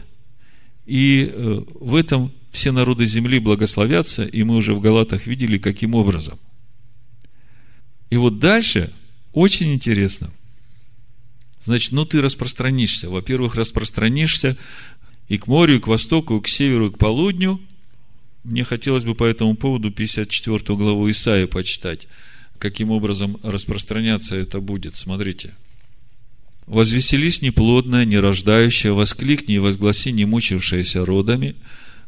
и в этом все народы земли благословятся, и мы уже в Галатах видели, каким образом. И вот дальше очень интересно. Значит, ты распространишься. Во-первых, распространишься и к морю, и к востоку, и к северу, и к полудню. Мне хотелось бы по этому поводу 54 главу Исаии почитать. Каким образом распространяться это будет. Смотрите. «Возвеселись неплодная, нерождающая, воскликни и возгласи, не мучившаяся родами,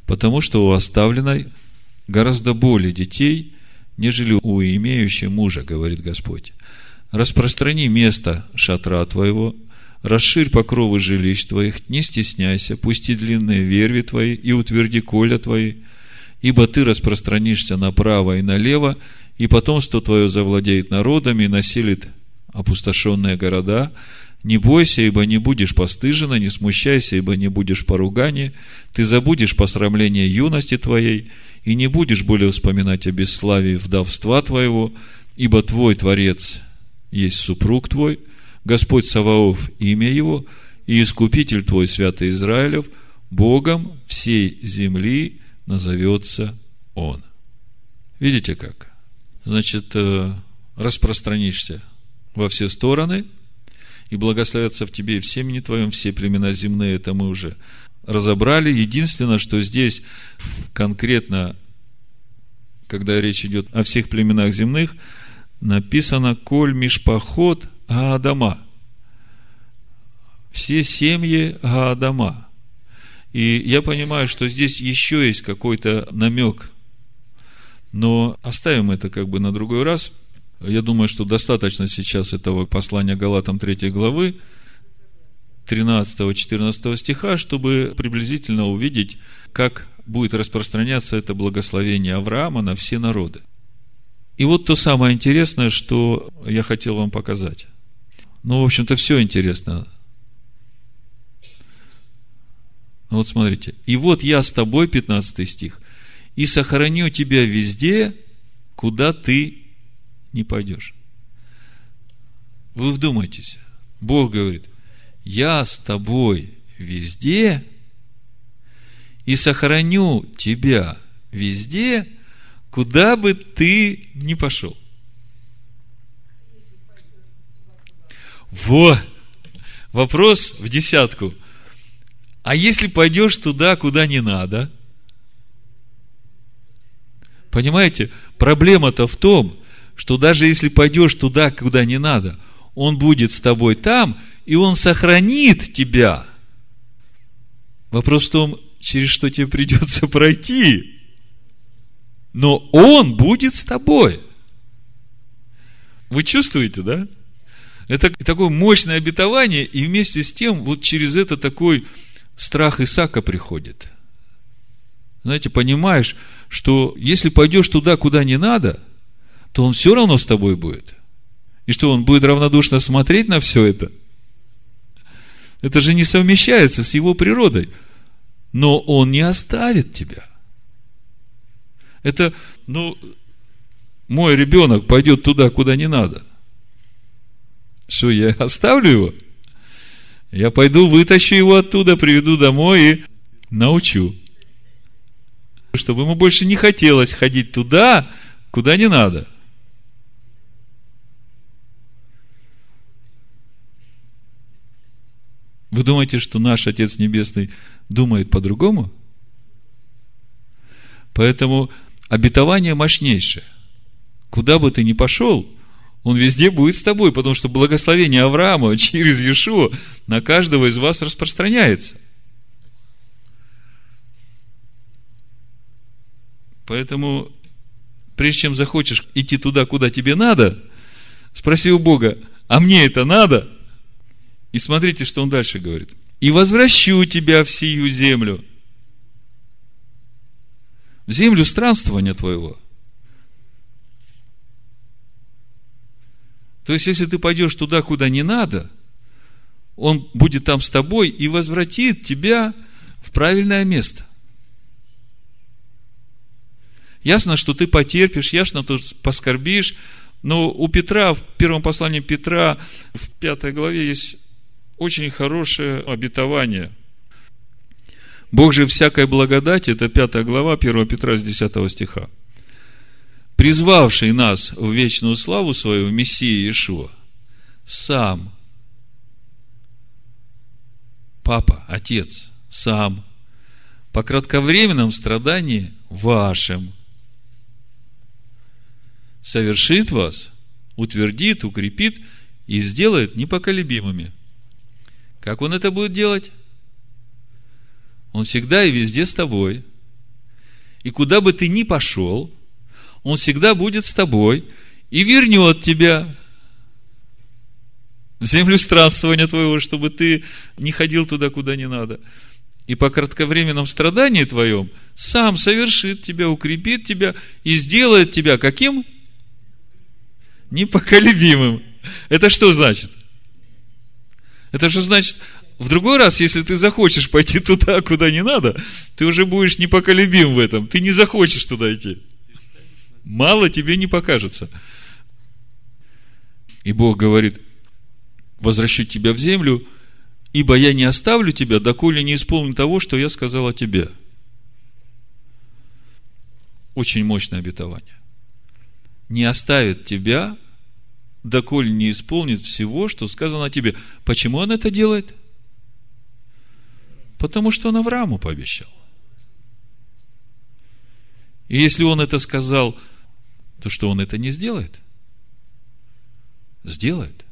потому что у оставленной гораздо более детей, нежели у имеющей мужа, говорит Господь. Распространи место шатра твоего, расширь покровы жилищ твоих, не стесняйся, пусти длинные верви твои и утверди коля твои, ибо ты распространишься направо и налево, и потомство твое завладеет народами и населит опустошенные города. Не бойся, ибо не будешь постыжена, не смущайся, ибо не будешь поругани, ты забудешь посрамление юности твоей, и не будешь более вспоминать о бесславии вдовства твоего, ибо твой Творец есть супруг твой, Господь Саваоф имя его, и Искупитель твой, святый Израилев, Богом всей земли назовется Он». Видите как? Значит, распространишься во все стороны, и благословятся в тебе и в семени твоем все племена земные. Это мы уже разобрали. Единственное, что здесь конкретно, когда речь идет о всех племенах земных, написано «Коль мишпахот гаадама». Все семьи гаадама. И я понимаю, что здесь еще есть какой-то намек. Но оставим это как бы на другой раз. Я думаю, что достаточно сейчас этого послания Галатам 3 главы 13-14 стиха, чтобы приблизительно увидеть, как будет распространяться это благословение Авраама на все народы. И вот то самое интересное, что я хотел вам показать. Ну, в общем-то, все интересно. Вот смотрите. «И вот я с тобой», 15 стих, «и сохраню тебя везде, куда ты не пойдешь». Вы вдумайтесь. Бог говорит: «Я с тобой везде и сохраню тебя везде, куда бы ты ни пошел». Во! Вопрос в десятку. А если пойдешь туда, куда не надо? Понимаете, проблема-то в том, что даже если пойдешь туда, куда не надо, Он будет с тобой там, и Он сохранит тебя. Вопрос в том, через что тебе придется пройти. Но Он будет с тобой. Вы чувствуете, да? Это такое мощное обетование, и вместе с тем, вот через это такой страх Исаака приходит. Знаете, понимаешь, что если пойдешь туда, куда не надо, то Он все равно с тобой будет. И что, Он будет равнодушно смотреть на все это? Это же не совмещается с Его природой. Но Он не оставит тебя. Это, мой ребенок пойдет туда, куда не надо. Что, я оставлю его? Я пойду, вытащу его оттуда, приведу домой и научу. Чтобы ему больше не хотелось ходить туда, куда не надо. Вы думаете, что наш Отец Небесный думает по-другому? Поэтому обетование мощнейшее. Куда бы ты ни пошел, Он везде будет с тобой, потому что благословение Авраама через Иешуа на каждого из вас распространяется. Поэтому, прежде чем захочешь идти туда, куда тебе надо, спроси у Бога, а мне это надо? И смотрите, что он дальше говорит. И возвращу тебя в сию землю. В землю странствования твоего. То есть, если ты пойдешь туда, куда не надо, он будет там с тобой и возвратит тебя в правильное место. Ясно, что ты потерпишь, ясно, что ты поскорбишь, но у Петра, в первом послании Петра, в 5 главе есть очень хорошее обетование. Бог же всякой благодати, это 5 глава, 1 Петра с 10 стиха, призвавший нас в вечную славу свою, Мессия Иешуа, сам, Папа, Отец, сам, по кратковременном страдании вашим, совершит вас, утвердит, укрепит и сделает непоколебимыми. Как он это будет делать? Он всегда и везде с тобой. И куда бы ты ни пошел, он всегда будет с тобой и вернет тебя в землю странствования твоего, чтобы ты не ходил туда, куда не надо. И по кратковременном страдании твоем сам совершит тебя, укрепит тебя и сделает тебя каким? Непоколебимым. Это что значит? Это что значит? В другой раз, если ты захочешь пойти туда, куда не надо, ты уже будешь непоколебим в этом. Ты не захочешь туда идти. Мало тебе не покажется. И Бог говорит, возвращу тебя в землю, ибо я не оставлю тебя, доколе не исполню того, что я сказал о тебе. Очень мощное обетование. Не оставит тебя, доколе не исполнит всего, что сказано о тебе. Почему он это делает? Потому что он Аврааму пообещал. И если он это сказал, то что он это не сделает? Сделает.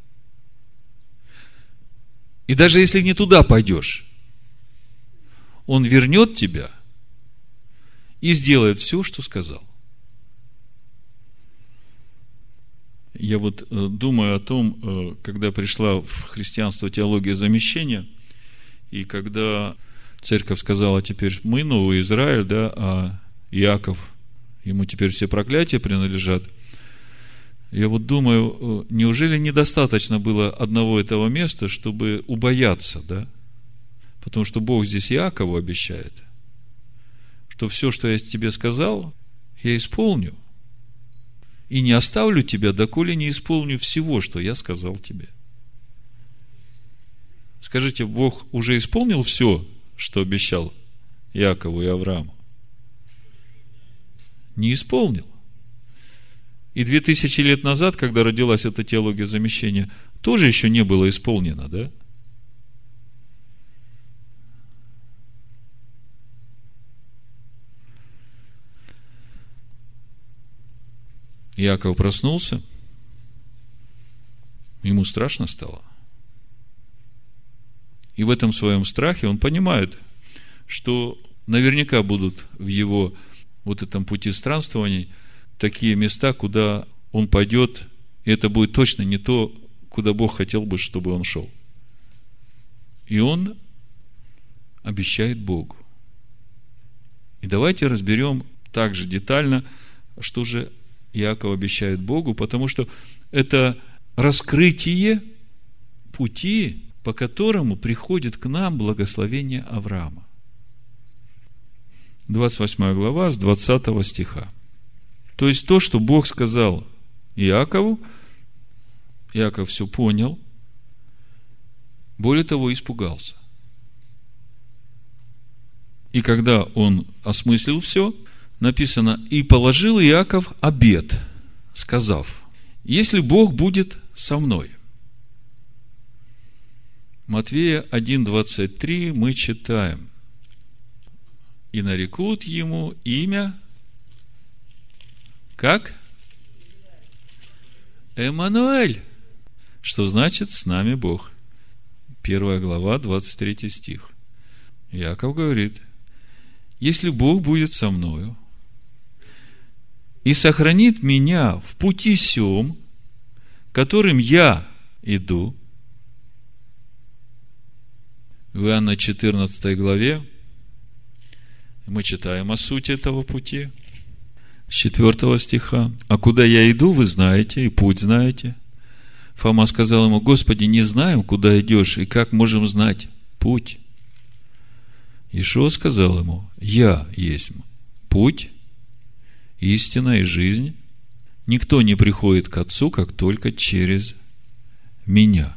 И даже если не туда пойдешь, он вернет тебя и сделает все, что сказал. Я вот думаю о том, когда пришла в христианство теология замещения, и когда церковь сказала, теперь мы, новый Израиль, да, а Иаков, ему теперь все проклятия принадлежат. Я вот думаю, неужели недостаточно было одного этого места, чтобы убояться, да? Потому что Бог здесь Иакову обещает, что все, что я тебе сказал, я исполню. И не оставлю тебя, доколе не исполню всего, что я сказал тебе. Скажите, Бог уже исполнил все, что обещал Иакову и Аврааму? Не исполнил. И 2000 лет назад, когда родилась эта теология замещения, тоже еще не было исполнено, да? Иаков проснулся, ему страшно стало. И в этом своем страхе он понимает, что наверняка будут в его вот этом пути странствований такие места, куда он пойдет, и это будет точно не то, куда Бог хотел бы, чтобы он шел. И он обещает Богу. И давайте разберем также детально, что же Иаков обещает Богу, потому что это раскрытие пути, по которому приходит к нам благословение Авраама. 28 глава с 20 стиха. То есть то, что Бог сказал Иакову, Иаков все понял, более того, испугался. И когда он осмыслил все, написано, и положил Иаков обет, сказав, если Бог будет со мной. Матвея 1:23 мы читаем. И нарекут ему имя как? Эммануэль, что значит «с нами Бог». 1 глава, 23 стих. Иаков говорит: если Бог будет со мною и сохранит меня в пути сём, которым я иду, в Иоанна 14 главе мы читаем о сути этого пути, с 4 стиха. «А куда я иду, вы знаете, и путь знаете». Фома сказал ему: «Господи, не знаем, куда идешь, и как можем знать путь?» Ишуа сказал ему: «Я есть путь, истина и жизнь. Никто не приходит к Отцу, как только через меня».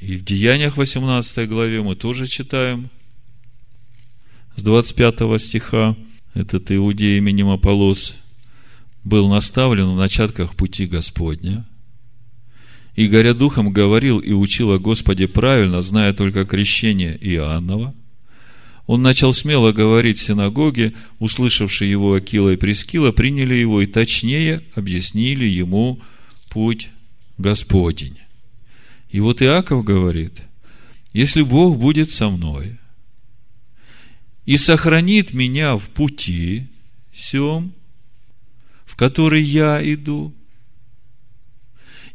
И в Деяниях 18 главе мы тоже читаем с 25 стиха: «Этот иудей именем Аполлос был наставлен в начатках пути Господня, и, горя духом, говорил и учил о Господе правильно, зная только крещение Иоаннова. Он начал смело говорить в синагоге, услышавши его Акила и Прескила, приняли его и точнее объяснили ему путь Господень». И вот Иаков говорит: если Бог будет со мной и сохранит меня в пути сём, в который я иду,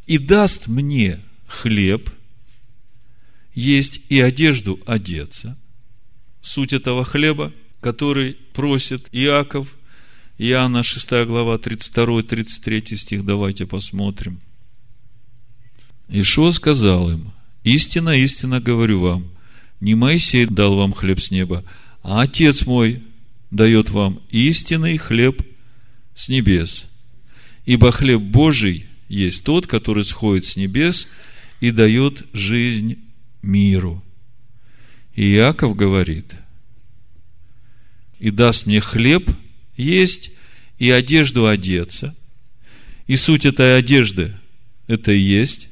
и даст мне хлеб есть и одежду одеться. Суть этого хлеба, который просит Иаков, Иоанна 6 глава, 32-33 стих, давайте посмотрим. Ишуа сказал им: истинно, истинно говорю вам, не Моисей дал вам хлеб с неба, а Отец мой дает вам истинный хлеб с небес. Ибо хлеб Божий есть тот, который сходит с небес и дает жизнь миру. И Иаков говорит: и даст мне хлеб есть, и одежду одеться. И суть этой одежды – это и есть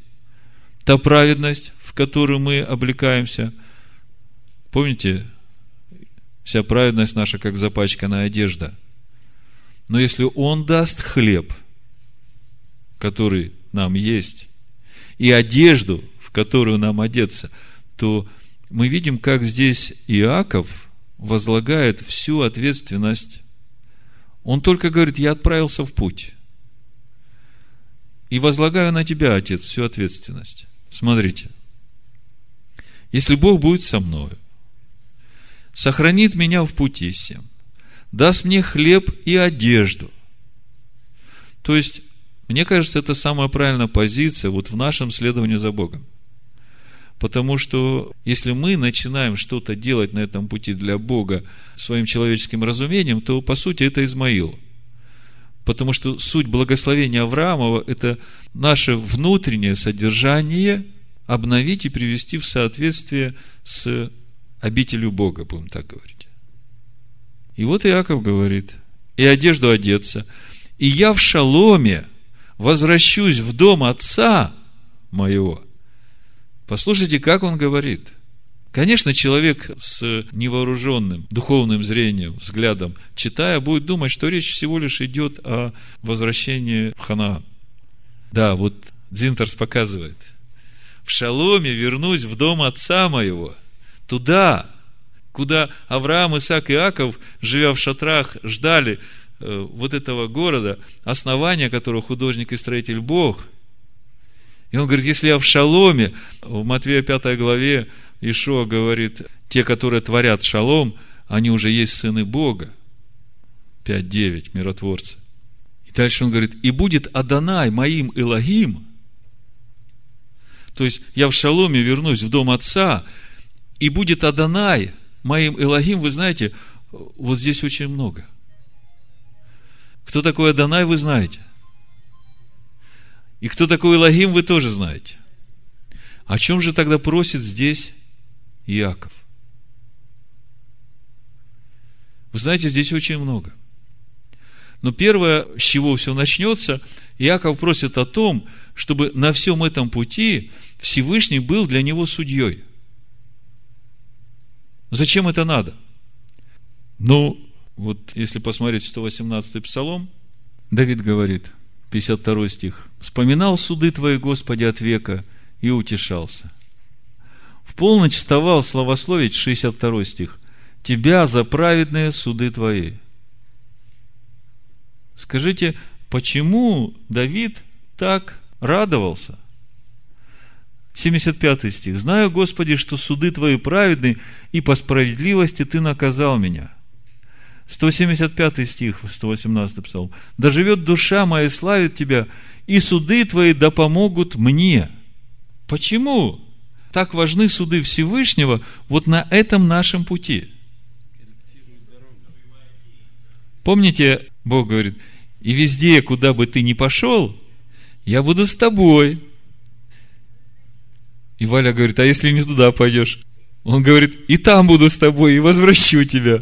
та праведность, в которую мы облекаемся. Помните, вся праведность наша, как запачканная одежда. Но если Он даст хлеб, который нам есть, и одежду, в которую нам одеться, то мы видим, как здесь Иаков возлагает всю ответственность. Он только говорит: я отправился в путь и возлагаю на тебя, Отец, всю ответственность. Смотрите. Если Бог будет со мною, сохранит меня в пути всем, даст мне хлеб и одежду. То есть, мне кажется, это самая правильная позиция вот в нашем следовании за Богом. Потому что если мы начинаем что-то делать на этом пути для Бога своим человеческим разумением, то, по сути, это Измаил. Потому что суть благословения Авраамова – это наше внутреннее содержание обновить и привести в соответствие с обителью Бога, будем так говорить. И вот Иаков говорит: и одежду одеться, и я в шаломе возвращусь в дом отца моего. Послушайте, как он говорит. Конечно, человек с невооруженным духовным зрением, взглядом, читая, будет думать, что речь всего лишь идет о возвращении в Ханаан. Да, вот Дзинтерс показывает. В шаломе вернусь в дом отца моего. Туда, куда Авраам, Исаак и Иаков, живя в шатрах, ждали вот этого города, основание которого художник и строитель Бог. И он говорит: если я в шаломе, в Матфея 5 главе Ишуа говорит: те, которые творят шалом, они уже есть сыны Бога. 5:9, миротворцы. И дальше он говорит: и будет Адонай моим Элохим. То есть, я в шаломе вернусь в дом отца, и будет Адонай моим Элохим. Вы знаете, вот здесь очень много. Кто такой Адонай, вы знаете. И кто такой Элохим, вы тоже знаете. О чем же тогда просит здесь Иаков? Вы знаете, здесь очень много. Но первое, с чего все начнется, Иаков просит о том, чтобы на всем этом пути Всевышний был для него судьей. Зачем это надо? Ну, вот если посмотреть 118-й псалом, Давид говорит: 52 стих. «Вспоминал суды Твои, Господи, от века, и утешался». В полночь вставал славословить, 62 стих, «Тебя за праведные суды Твои». Скажите, почему Давид так радовался? 75 стих. «Знаю, Господи, что суды Твои праведны, и по справедливости Ты наказал меня». 175 стих, 118 псалом. «Да живет душа моя, славит Тебя, и суды Твои да помогут мне». Почему так важны суды Всевышнего вот на этом нашем пути? Помните, Бог говорит, «И везде, куда бы ты ни пошел, я буду с тобой». И Валя говорит, а если не туда пойдешь? Он говорит, и там буду с тобой, и возвращу тебя.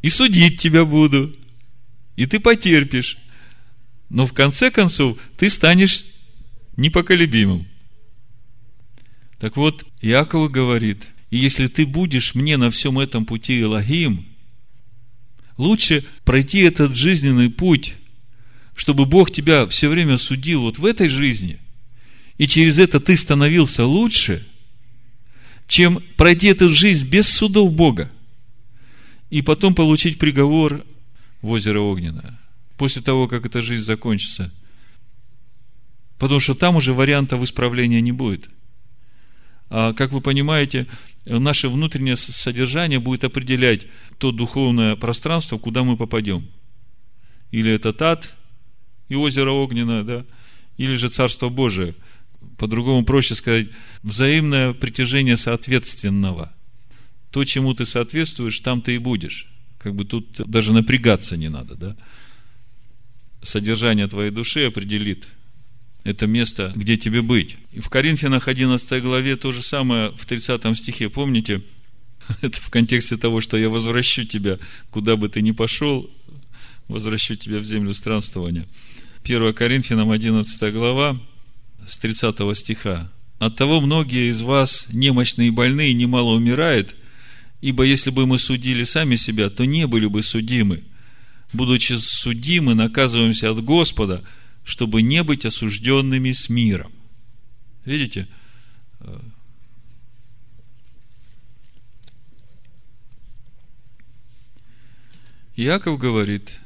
И судить тебя буду. И ты потерпишь. Но в конце концов, ты станешь непоколебимым. Так вот, Иаков говорит, и если ты будешь мне на всем этом пути Элохим, лучше пройти этот жизненный путь, чтобы Бог тебя все время судил вот в этой жизни, и через это ты становился лучше, чем пройти эту жизнь без судов Бога и потом получить приговор в озеро Огненное, после того, как эта жизнь закончится. Потому что там уже вариантов исправления не будет. А, как вы понимаете, наше внутреннее содержание будет определять то духовное пространство, куда мы попадем. Или этот ад и озеро Огненное, да? Или же Царство Божие. По-другому проще сказать, взаимное притяжение соответственного. То, чему ты соответствуешь, там ты и будешь. Как бы тут даже напрягаться не надо, да? Содержание твоей души определит это место, где тебе быть. И в Коринфянах 11 главе то же самое в 30 стихе. Помните? Это в контексте того, что я возвращу тебя, куда бы ты ни пошел, возвращу тебя в землю странствования. 1 Коринфянам 11 глава, с 30 стиха. «Оттого многие из вас, немощные и больные, немало умирают, ибо если бы мы судили сами себя, то не были бы судимы. Будучи судимы, наказываемся от Господа, чтобы не быть осужденными с миром». Видите? Иаков говорит,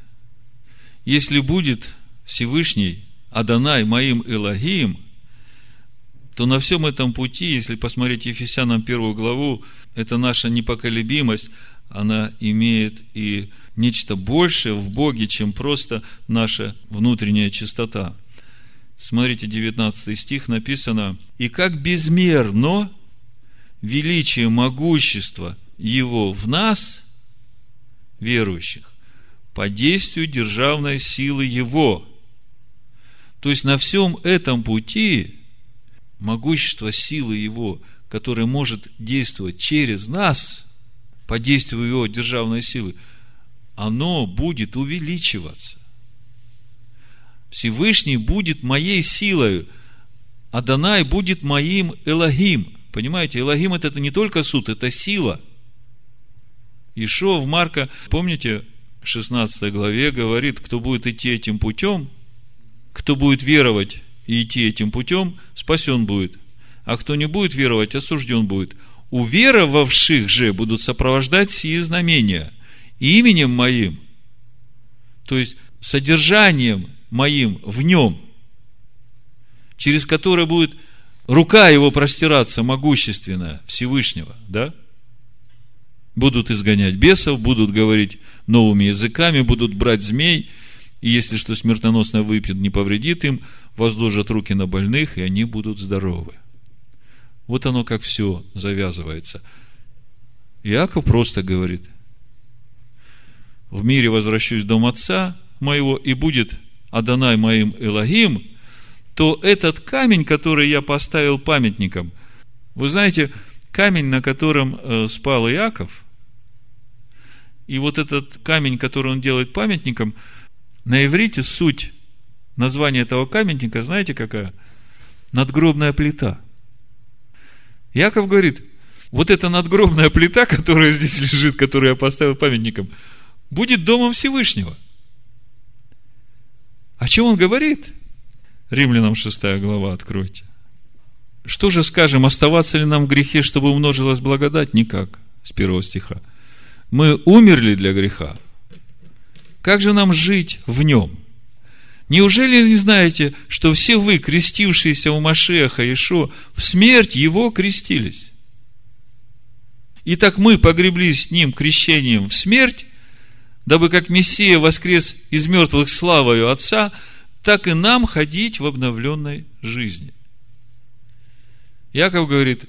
если будет Всевышний Адонай моим Элохим, то на всем этом пути, если посмотреть Ефесянам 1 главу, это наша непоколебимость, она имеет и нечто большее в Боге, чем просто наша внутренняя чистота. Смотрите, 19 стих написано, «И как безмерно величие могущества Его в нас, верующих, по действию державной силы Его». То есть на всем этом пути могущество силы Его, которое может действовать через нас, по действию Его державной силы, оно будет увеличиваться. Всевышний будет моей силою, Адонай будет моим Элохим. Понимаете, Элохим – это не только суд, это сила. Ишуа в Марка, помните, 16 главе говорит, кто будет идти этим путем, кто будет веровать и идти этим путем, спасен будет. А кто не будет веровать, осужден будет. У веровавших же будут сопровождать сие знамения именем моим, то есть содержанием моим в нем, через которое будет рука его простираться могущественная Всевышнего, да? Будут изгонять бесов, будут говорить новыми языками, будут брать змей, и если что смертоносное выпьет, не повредит им, возложат руки на больных, и они будут здоровы. Вот оно как все завязывается. Иаков просто говорит, в мире возвращусь в дом отца моего, и будет Адонай моим Элохим, то этот камень, который я поставил памятником, вы знаете, камень, на котором спал Иаков, и вот этот камень, который он делает памятником, на иврите суть названия этого каменника, знаете какая? Надгробная плита. Иаков говорит, вот эта надгробная плита, которая здесь лежит, которую я поставил памятником, будет домом Всевышнего. О чем он говорит? Римлянам 6 глава откройте. Что же скажем, оставаться ли нам в грехе, чтобы умножилась благодать? Никак, с 1 стиха. Мы умерли для греха. Как же нам жить в нем? Неужели не знаете, что все вы, крестившиеся у Машеха Иешуа, в смерть его крестились? Итак, мы погреблись с ним крещением в смерть, дабы как Мессия воскрес из мертвых славою Отца, так и нам ходить в обновленной жизни. Яков говорит,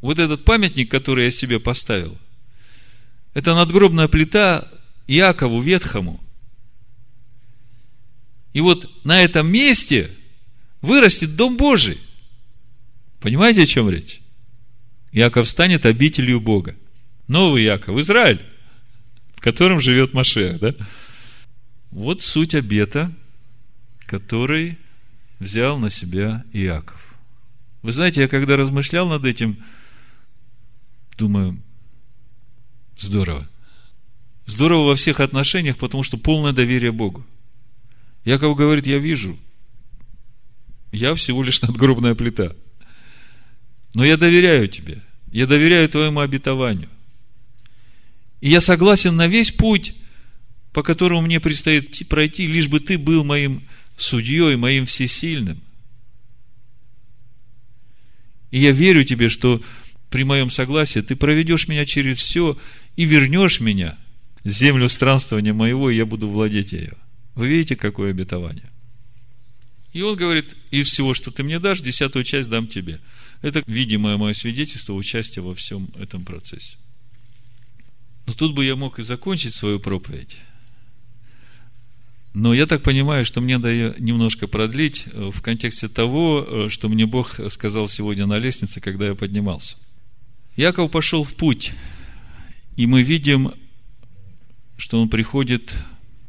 вот этот памятник, который я себе поставил, это надгробная плита Иакову Ветхому. И вот на этом месте вырастет Дом Божий. Понимаете, о чем речь? Иаков станет обителью Бога. Новый Иаков, Израиль, в котором живет Машиах, да? Вот суть обета, который взял на себя Иаков. Вы знаете, я когда размышлял над этим, думаю, здорово. Здорово во всех отношениях, потому что полное доверие Богу. Яков говорит, я вижу, я всего лишь надгробная плита. Но я доверяю тебе, я доверяю твоему обетованию. И я согласен на весь путь, по которому мне предстоит пройти, лишь бы ты был моим судьей, моим всесильным. И я верю тебе, что при моем согласии ты проведешь меня через все и вернешь меня в землю странствования моего, и я буду владеть ею. Вы видите, какое обетование? И он говорит, и всего, что ты мне дашь, 10-ю часть дам тебе. Это видимое мое свидетельство участия во всем этом процессе. Но тут бы я мог и закончить свою проповедь. Но я так понимаю, что мне надо ее немножко продлить в контексте того, что мне Бог сказал сегодня на лестнице, когда я поднимался. Яков пошел в путь, и мы видим, что он приходит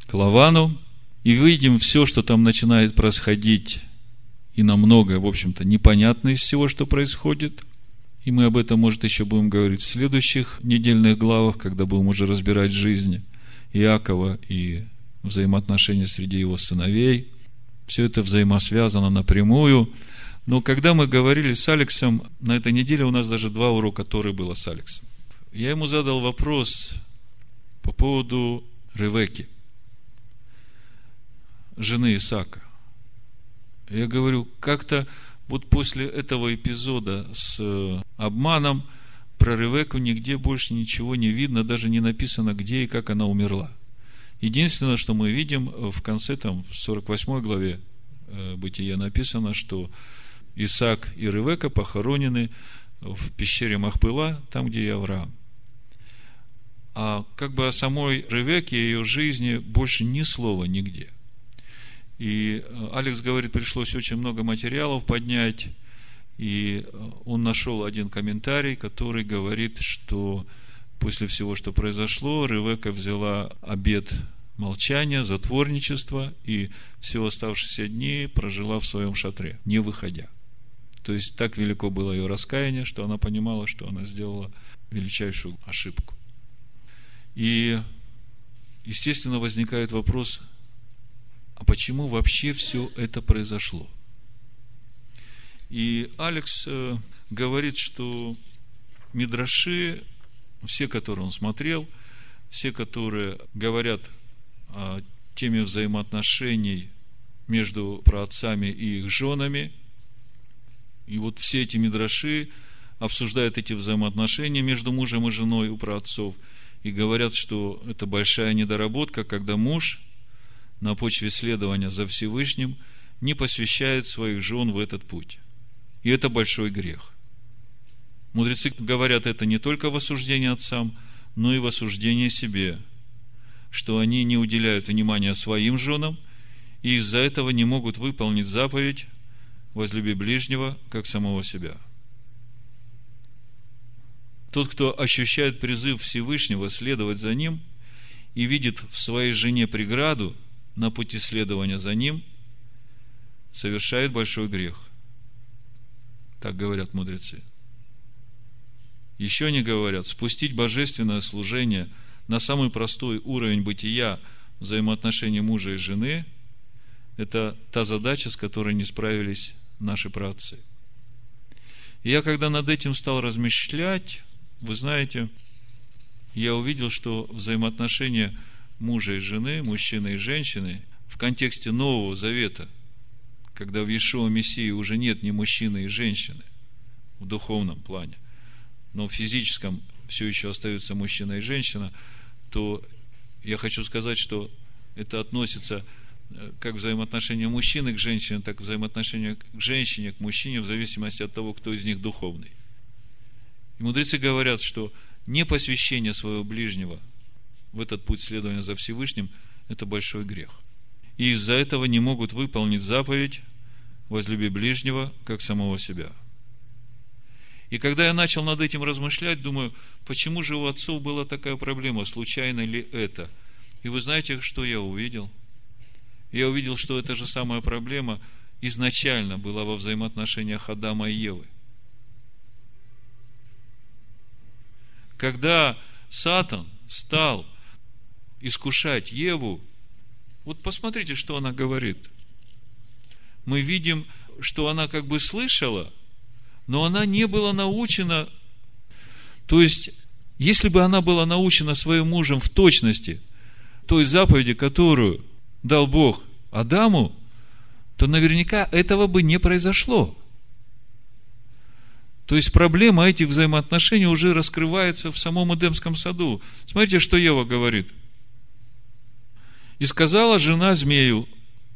к Лавану, и видим все, что там начинает происходить, и намного, в общем-то, непонятно из всего, что происходит. И мы об этом, может, еще будем говорить в следующих недельных главах, когда будем уже разбирать жизнь Иакова и взаимоотношения среди его сыновей. Все это взаимосвязано напрямую. Но когда мы говорили с Алексом, на этой неделе у нас даже 2 урока Торы было с Алексом. Я ему задал вопрос по поводу Ревекки, жены Исаака. Я говорю, как-то вот после этого эпизода с обманом про Ревекку нигде больше ничего не видно, даже не написано, где и как она умерла. Единственное, что мы видим в конце, там, в 48 главе Бытия написано, что Исаак и Ревекка похоронены в пещере Махпела, там, где и Авраам. А как бы о самой Ревекке и ее жизни больше ни слова нигде. И Алекс говорит, пришлось очень много материалов поднять, и он нашел один комментарий, который говорит, что после всего, что произошло, Ревекка взяла обет молчания, затворничества, и все оставшиеся дни прожила в своем шатре, не выходя. То есть, так велико было ее раскаяние, что она понимала, что она сделала величайшую ошибку. И, естественно, возникает вопрос, а почему вообще все это произошло? И Алекс говорит, что мидраши, все, которые он смотрел, все, которые говорят о теме взаимоотношений между праотцами и их женами, и вот все эти мидраши обсуждают эти взаимоотношения между мужем и женой у праотцов и говорят, что это большая недоработка, когда муж на почве следования за Всевышним не посвящает своих жен в этот путь. И это большой грех. Мудрецы говорят это не только в осуждении отцам, но и в осуждении себе, что они не уделяют внимания своим женам и из-за этого не могут выполнить заповедь «возлюби ближнего, как самого себя». Тот, кто ощущает призыв Всевышнего следовать за ним и видит в своей жене преграду на пути следования за ним, совершает большой грех. Так говорят мудрецы. Еще они говорят, спустить божественное служение на самый простой уровень бытия взаимоотношений мужа и жены Это та задача, с которой не справились наши праотцы. И я, когда над этим стал размышлять, вы знаете, я увидел, что взаимоотношения мужа и жены, мужчины и женщины в контексте Нового Завета, когда в Иешуа Мессии уже нет ни мужчины и женщины в духовном плане, но в физическом все еще остаются мужчина и женщина, то я хочу сказать, что это относится как взаимоотношения мужчины к женщине, так и взаимоотношения к женщине к мужчине в зависимости от того, кто из них духовный. И мудрецы говорят, что непосвящение своего ближнего в этот путь следования за Всевышним – это большой грех. И из-за этого не могут выполнить заповедь «Возлюби ближнего, как самого себя». И когда я начал над этим размышлять, думаю, почему же у отцов была такая проблема, случайно ли это? И вы знаете, что я увидел? Я увидел, что эта же самая проблема изначально была во взаимоотношениях Адама и Евы. Когда Сатан стал искушать Еву, вот посмотрите, что она говорит. Мы видим, что она как бы слышала, но она не была научена. То есть, если бы она была научена своим мужем в точности той заповеди, которую дал Бог Адаму, то наверняка этого бы не произошло. То есть, проблема этих взаимоотношений уже раскрывается в самом Эдемском саду. Смотрите, что Ева говорит. «И сказала жена змею: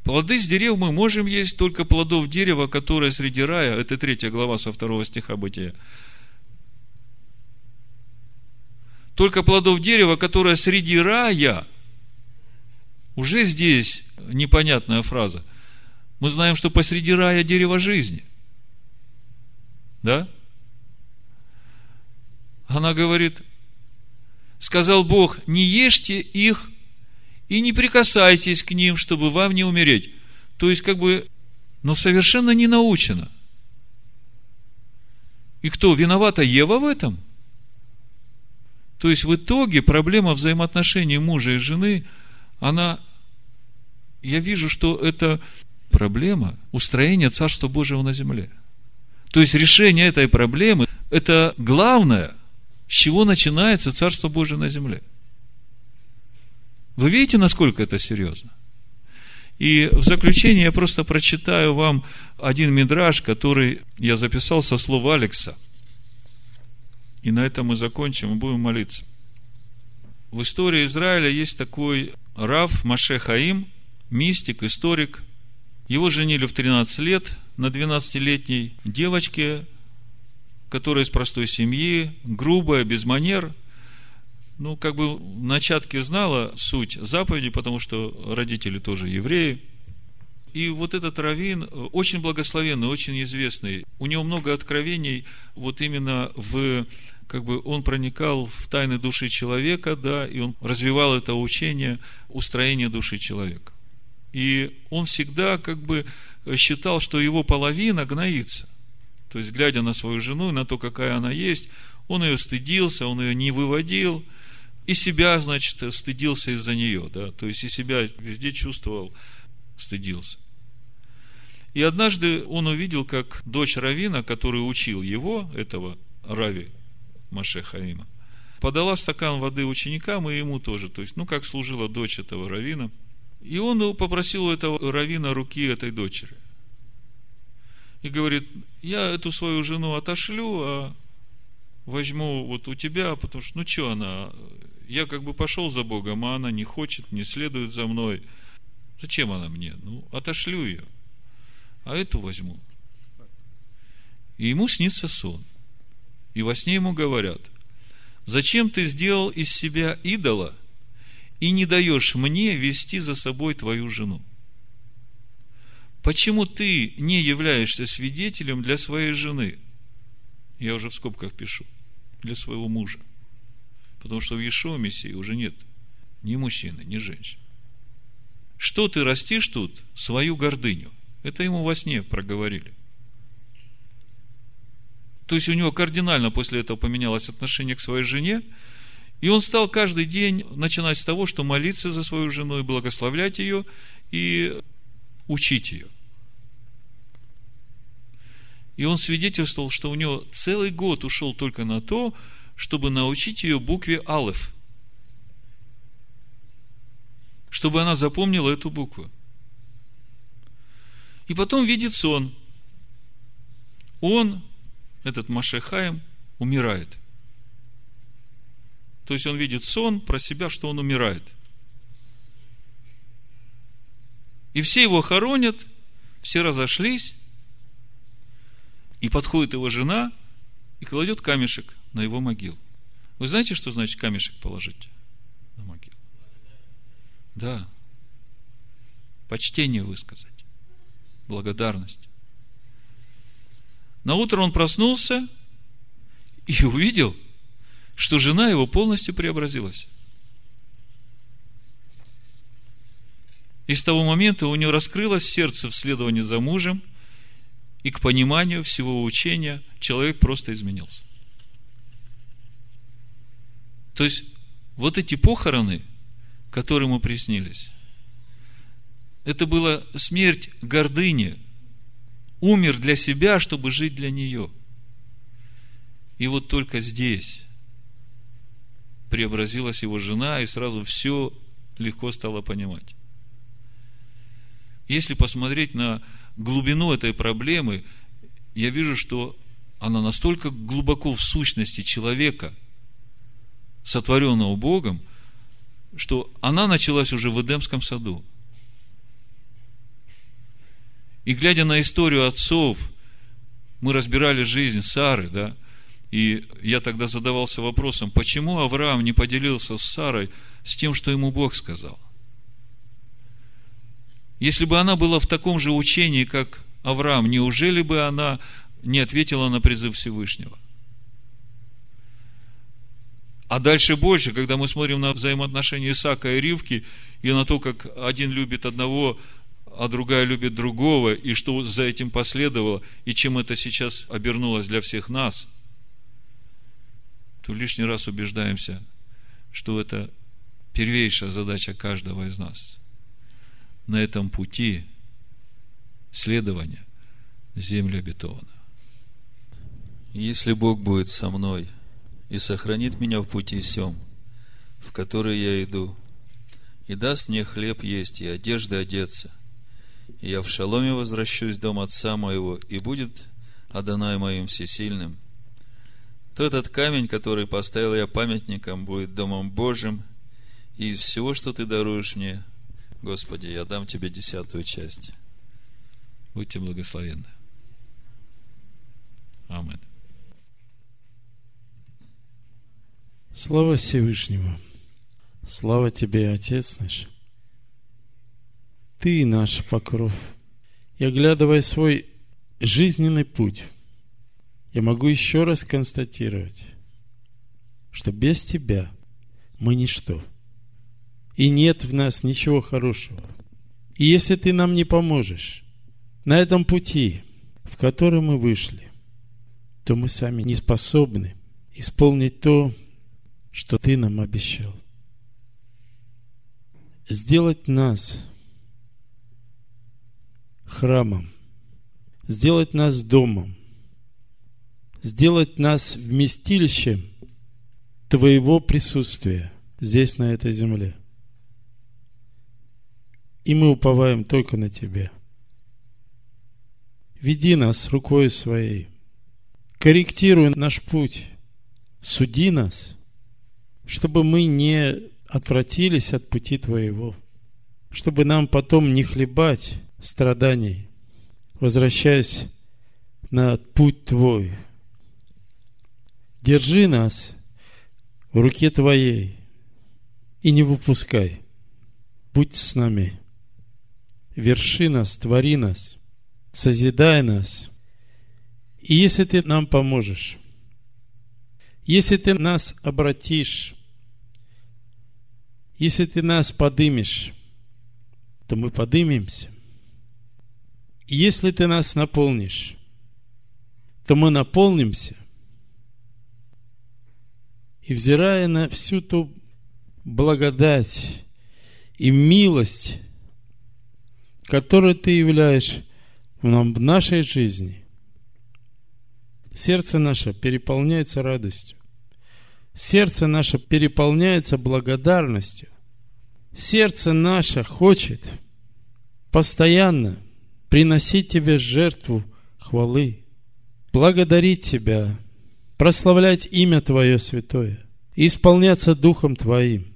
плоды с дерев мы можем есть, только плодов дерева, которое среди рая». Это 3 глава со 2 стиха Бытия. «Только плодов дерева, которое среди рая». Уже здесь непонятная фраза. Мы знаем, что посреди рая дерево жизни. Да? Она говорит: сказал Бог: не ешьте их и не прикасайтесь к ним, чтобы вам не умереть. То есть, но совершенно не научена. И кто? Виновата Ева в этом? То есть, в итоге проблема взаимоотношений мужа и жены, я вижу, что это проблема устроения Царства Божьего на земле. То есть, решение этой проблемы – это главное, с чего начинается Царство Божие на земле. Вы видите, насколько это серьезно? И в заключение я просто прочитаю вам один мидраш, который я записал со слов Алекса. И на этом мы закончим и будем молиться. В истории Израиля есть такой Рав Моше Хаим, мистик, историк. Его женили в 13 лет на 12-летней девочке, которая из простой семьи, грубая, без манер. В начатке знала суть заповеди, потому что родители тоже евреи. И вот этот раввин, очень благословенный, очень известный, у него много откровений, вот именно он проникал в тайны души человека, да, и он развивал это учение устроения души человека. И он всегда считал, что его половина гноится. То есть, глядя на свою жену, на то, какая она есть, он ее стыдился, он ее не выводил. И себя, стыдился из-за нее, да? То есть, и себя везде чувствовал, стыдился. И однажды он увидел, как дочь раввина, который учил его, этого Рави Моше Хаима, подала стакан воды ученикам и ему тоже. То есть, как служила дочь этого раввина. И он попросил у этого раввина руки этой дочери. И говорит: я эту свою жену отошлю, а возьму у тебя, потому что, она? Я пошел за Богом, а она не хочет, не следует за мной. Зачем она мне? Отошлю ее, а эту возьму. И ему снится сон. И во сне ему говорят: зачем ты сделал из себя идола и не даешь мне вести за собой твою жену? Почему ты не являешься свидетелем для своей жены? Я уже в скобках пишу: для своего мужа. Потому что в Иешуа Мессии уже нет ни мужчины, ни женщины. Что ты растишь тут? Свою гордыню. Это ему во сне проговорили. То есть, у него кардинально после этого поменялось отношение к своей жене. И он стал каждый день начинать с того, что молиться за свою жену и благословлять ее. И учить ее. И он свидетельствовал, что у него целый год ушел только на то, чтобы научить ее букве Алеф. Чтобы она запомнила эту букву. И потом видит сон. Он, этот Моше Хаим, умирает. То есть он видит сон про себя, что он умирает. И все его хоронят, все разошлись. И подходит его жена и кладет камешек на его могилу. Вы знаете, что значит камешек положить на могилу? Да. Почтение высказать. Благодарность. Наутро он проснулся и увидел, что жена его полностью преобразилась. И с того момента у него раскрылось сердце в следовании за мужем, и к пониманию всего учения человек просто изменился. То есть, вот эти похороны, которые ему приснились, это была смерть гордыни. Умер для себя, чтобы жить для нее. И вот только здесь преобразилась его жена, и сразу все легко стало понимать. Если посмотреть на глубину этой проблемы, я вижу, что она настолько глубоко в сущности человека, сотворенного Богом, что она началась уже в Эдемском саду. И глядя на историю отцов, мы разбирали жизнь Сары, да, и я тогда задавался вопросом, почему Авраам не поделился с Сарой с тем, что ему Бог сказал? Если бы она была в таком же учении, как Авраам, неужели бы она не ответила на призыв Всевышнего? А дальше больше, когда мы смотрим на взаимоотношения Исаака и Ривки, и на то, как один любит одного, а другая любит другого, и что за этим последовало, и чем это сейчас обернулось для всех нас, то лишний раз убеждаемся, что это первейшая задача каждого из нас. На этом пути следования земли обетована. Если Бог будет со мной и сохранит меня в пути сём, в который я иду, и даст мне хлеб есть и одежды одеться, и я в шаломе возвращусь в дом отца моего, и будет Адонай моим всесильным, то этот камень, который поставил я памятником, будет домом Божьим, и из всего, что ты даруешь мне, Господи, я дам Тебе 10%. Будьте благословенны. Аминь. Слава Всевышнему. Слава Тебе, Отец наш. Ты наш покров. И оглядывая свой жизненный путь, я могу еще раз констатировать, что без Тебя мы ничто. И нет в нас ничего хорошего. И если ты нам не поможешь на этом пути, в который мы вышли, то мы сами не способны исполнить то, что ты нам обещал. Сделать нас храмом, сделать нас домом, сделать нас вместилищем твоего присутствия здесь, на этой земле. И мы уповаем только на Тебя. Веди нас рукой своей. Корректируй наш путь. Суди нас, чтобы мы не отвратились от пути Твоего. Чтобы нам потом не хлебать страданий, возвращаясь на путь Твой. Держи нас в руке Твоей и не выпускай. Будь с нами. Верши нас, твори нас, созидай нас. И если ты нам поможешь, если ты нас обратишь, если ты нас подымешь, то мы подымемся. И если ты нас наполнишь, то мы наполнимся. И взирая на всю ту благодать и милость, которой ты являешь в нашей жизни, сердце наше переполняется радостью. Сердце наше переполняется благодарностью. Сердце наше хочет постоянно приносить тебе жертву хвалы, благодарить тебя, прославлять имя Твое святое, исполняться Духом Твоим,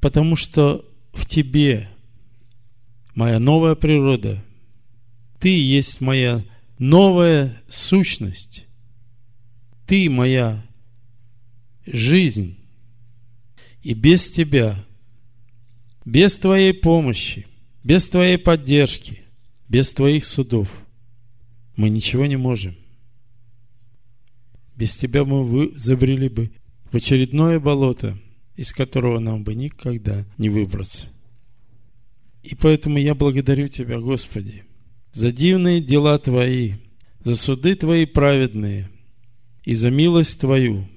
потому что в Тебе моя новая природа, Ты есть моя новая сущность, Ты моя жизнь, и без Тебя, без Твоей помощи, без Твоей поддержки, без Твоих судов мы ничего не можем. Без Тебя мы забрели бы в очередное болото, из которого нам бы никогда не выбраться. И поэтому я благодарю Тебя, Господи, за дивные дела Твои, за суды Твои праведные и за милость Твою,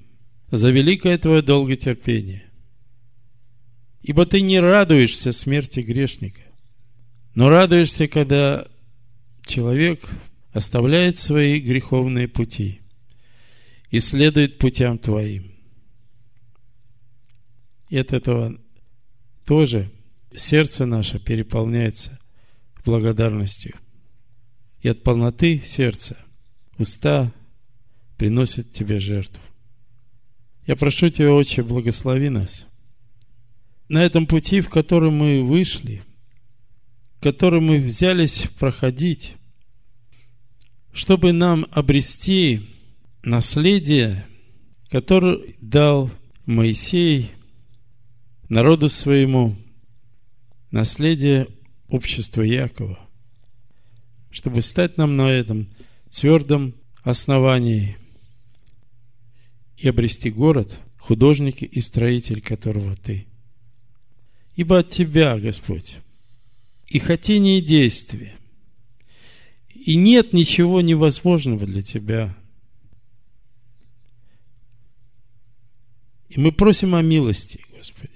за великое Твое долготерпение. Ибо Ты не радуешься смерти грешника, но радуешься, когда человек оставляет свои греховные пути и следует путям Твоим. И от этого тоже сердце наше переполняется благодарностью. И от полноты сердца уста приносят Тебе жертву. Я прошу Тебя, Отче, благослови нас на этом пути, в который мы вышли, который мы взялись проходить, чтобы нам обрести наследие, которое дал Моисей народу своему, наследие общества Якова, чтобы стать нам на этом твердом основании и обрести город, художник и строитель которого Ты. Ибо от Тебя, Господь, и хотение, и действие, и нет ничего невозможного для Тебя. И мы просим о милости, Господи.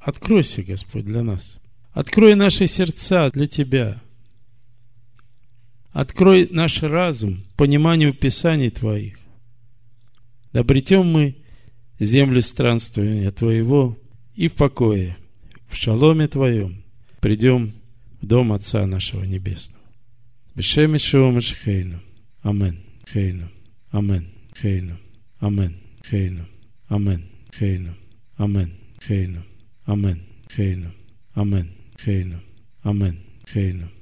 Откройся, Господь, для нас. Открой наши сердца для Тебя. Открой наш разум пониманию Писаний Твоих. Да обретем мы землю странствования Твоего и в покое, в шаломе Твоем, придем в дом Отца нашего Небесного. Бешем Ишуа Машихейну. Амен. Хейну. Амен. Хейну. Амен. Хейну. Амен. Хейну. Амен. Хейну. Amen. Amen. Amen. Amen. Amen.